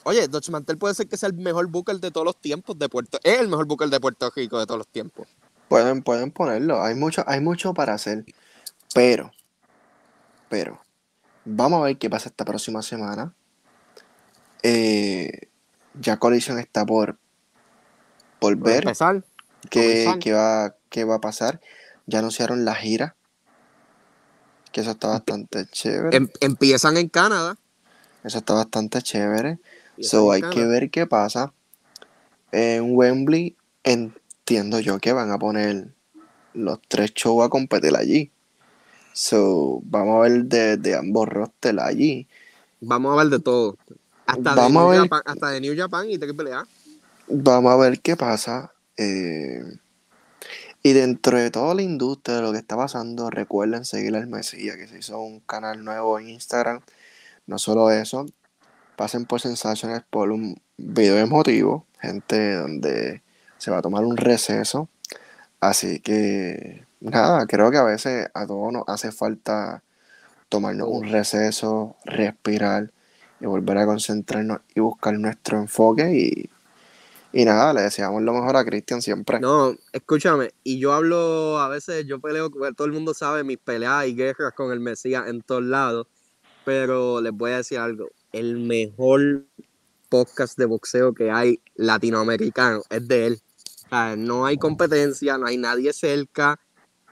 Oye, Dutch Mantel puede ser que sea el mejor booker de todos los tiempos de Puerto Rico. Es el mejor booker de Puerto Rico de todos los tiempos. Pueden, pueden ponerlo. Hay mucho, hay mucho para hacer. Pero, pero, vamos a ver qué pasa esta próxima semana. Eh, ya Collision está por, por ver. Empezar. ¿Qué, qué, va, ¿Qué va a pasar? Ya anunciaron la gira. Que eso está bastante chévere. Em, empiezan en Canadá. Eso está bastante chévere. Empiezan so hay Canadá. Que ver qué pasa. En Wembley entiendo yo que van a poner los tres shows a competir allí. So vamos a ver de, de ambos rosters allí. Vamos a ver de todo. Hasta, vamos de, New a ver, Japan, hasta de New Japan y triple A. Vamos a ver qué pasa. Eh, y dentro de toda la industria de lo que está pasando, recuerden seguir al Mesías, que se hizo un canal nuevo en Instagram. No solo eso, pasen por Sensaciones por un video emotivo, gente, donde se va a tomar un receso. Así que nada, creo que a veces a todos nos hace falta tomarnos un receso, respirar y volver a concentrarnos y buscar nuestro enfoque. Y Y nada, le deseamos lo mejor a Christian siempre. No, escúchame, y yo hablo a veces, yo peleo, todo el mundo sabe mis peleas y guerras con el Mesías en todos lados, pero les voy a decir algo, el mejor podcast de boxeo que hay latinoamericano es de él. O sea, no hay competencia, no hay nadie cerca,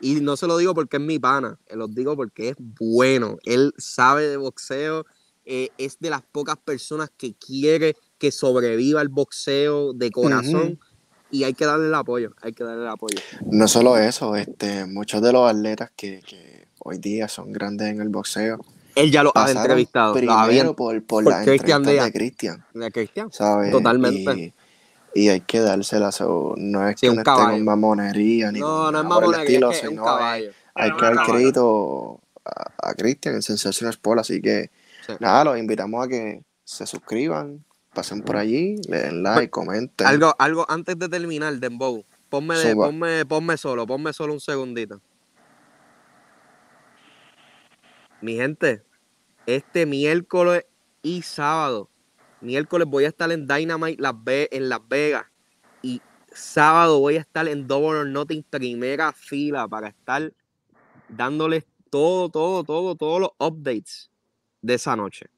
y no se lo digo porque es mi pana, lo digo porque es bueno, él sabe de boxeo, eh, es de las pocas personas que quiere que sobreviva el boxeo de corazón. Uh-huh. Y hay que darle el apoyo, hay que darle el apoyo. No solo eso, este, muchos de los atletas que, que hoy día son grandes en el boxeo, él ya los ha entrevistado. Primero habían, por, por, por la Christian entrevista de Christian. De Christian, ¿sabes? Totalmente. Y, y hay que dársela, so, no es sí, que no esté con mamonería, ni no, no es mamonería, estilo, es que sino hay, hay no, que dar no, crédito a, a Christian en Sensaciones Pol, así que sí. Nada, los invitamos a que se suscriban. Pasen por allí, le den like, comenten. Algo, algo antes de terminar, Dembow. Ponme, de, ponme, ponme solo, ponme solo un segundito. Mi gente, este miércoles y sábado, miércoles voy a estar en Dynamite Las Ve- en Las Vegas y sábado voy a estar en Double or Nothing primera fila para estar dándoles todo, todo, todo, todos los updates de esa noche.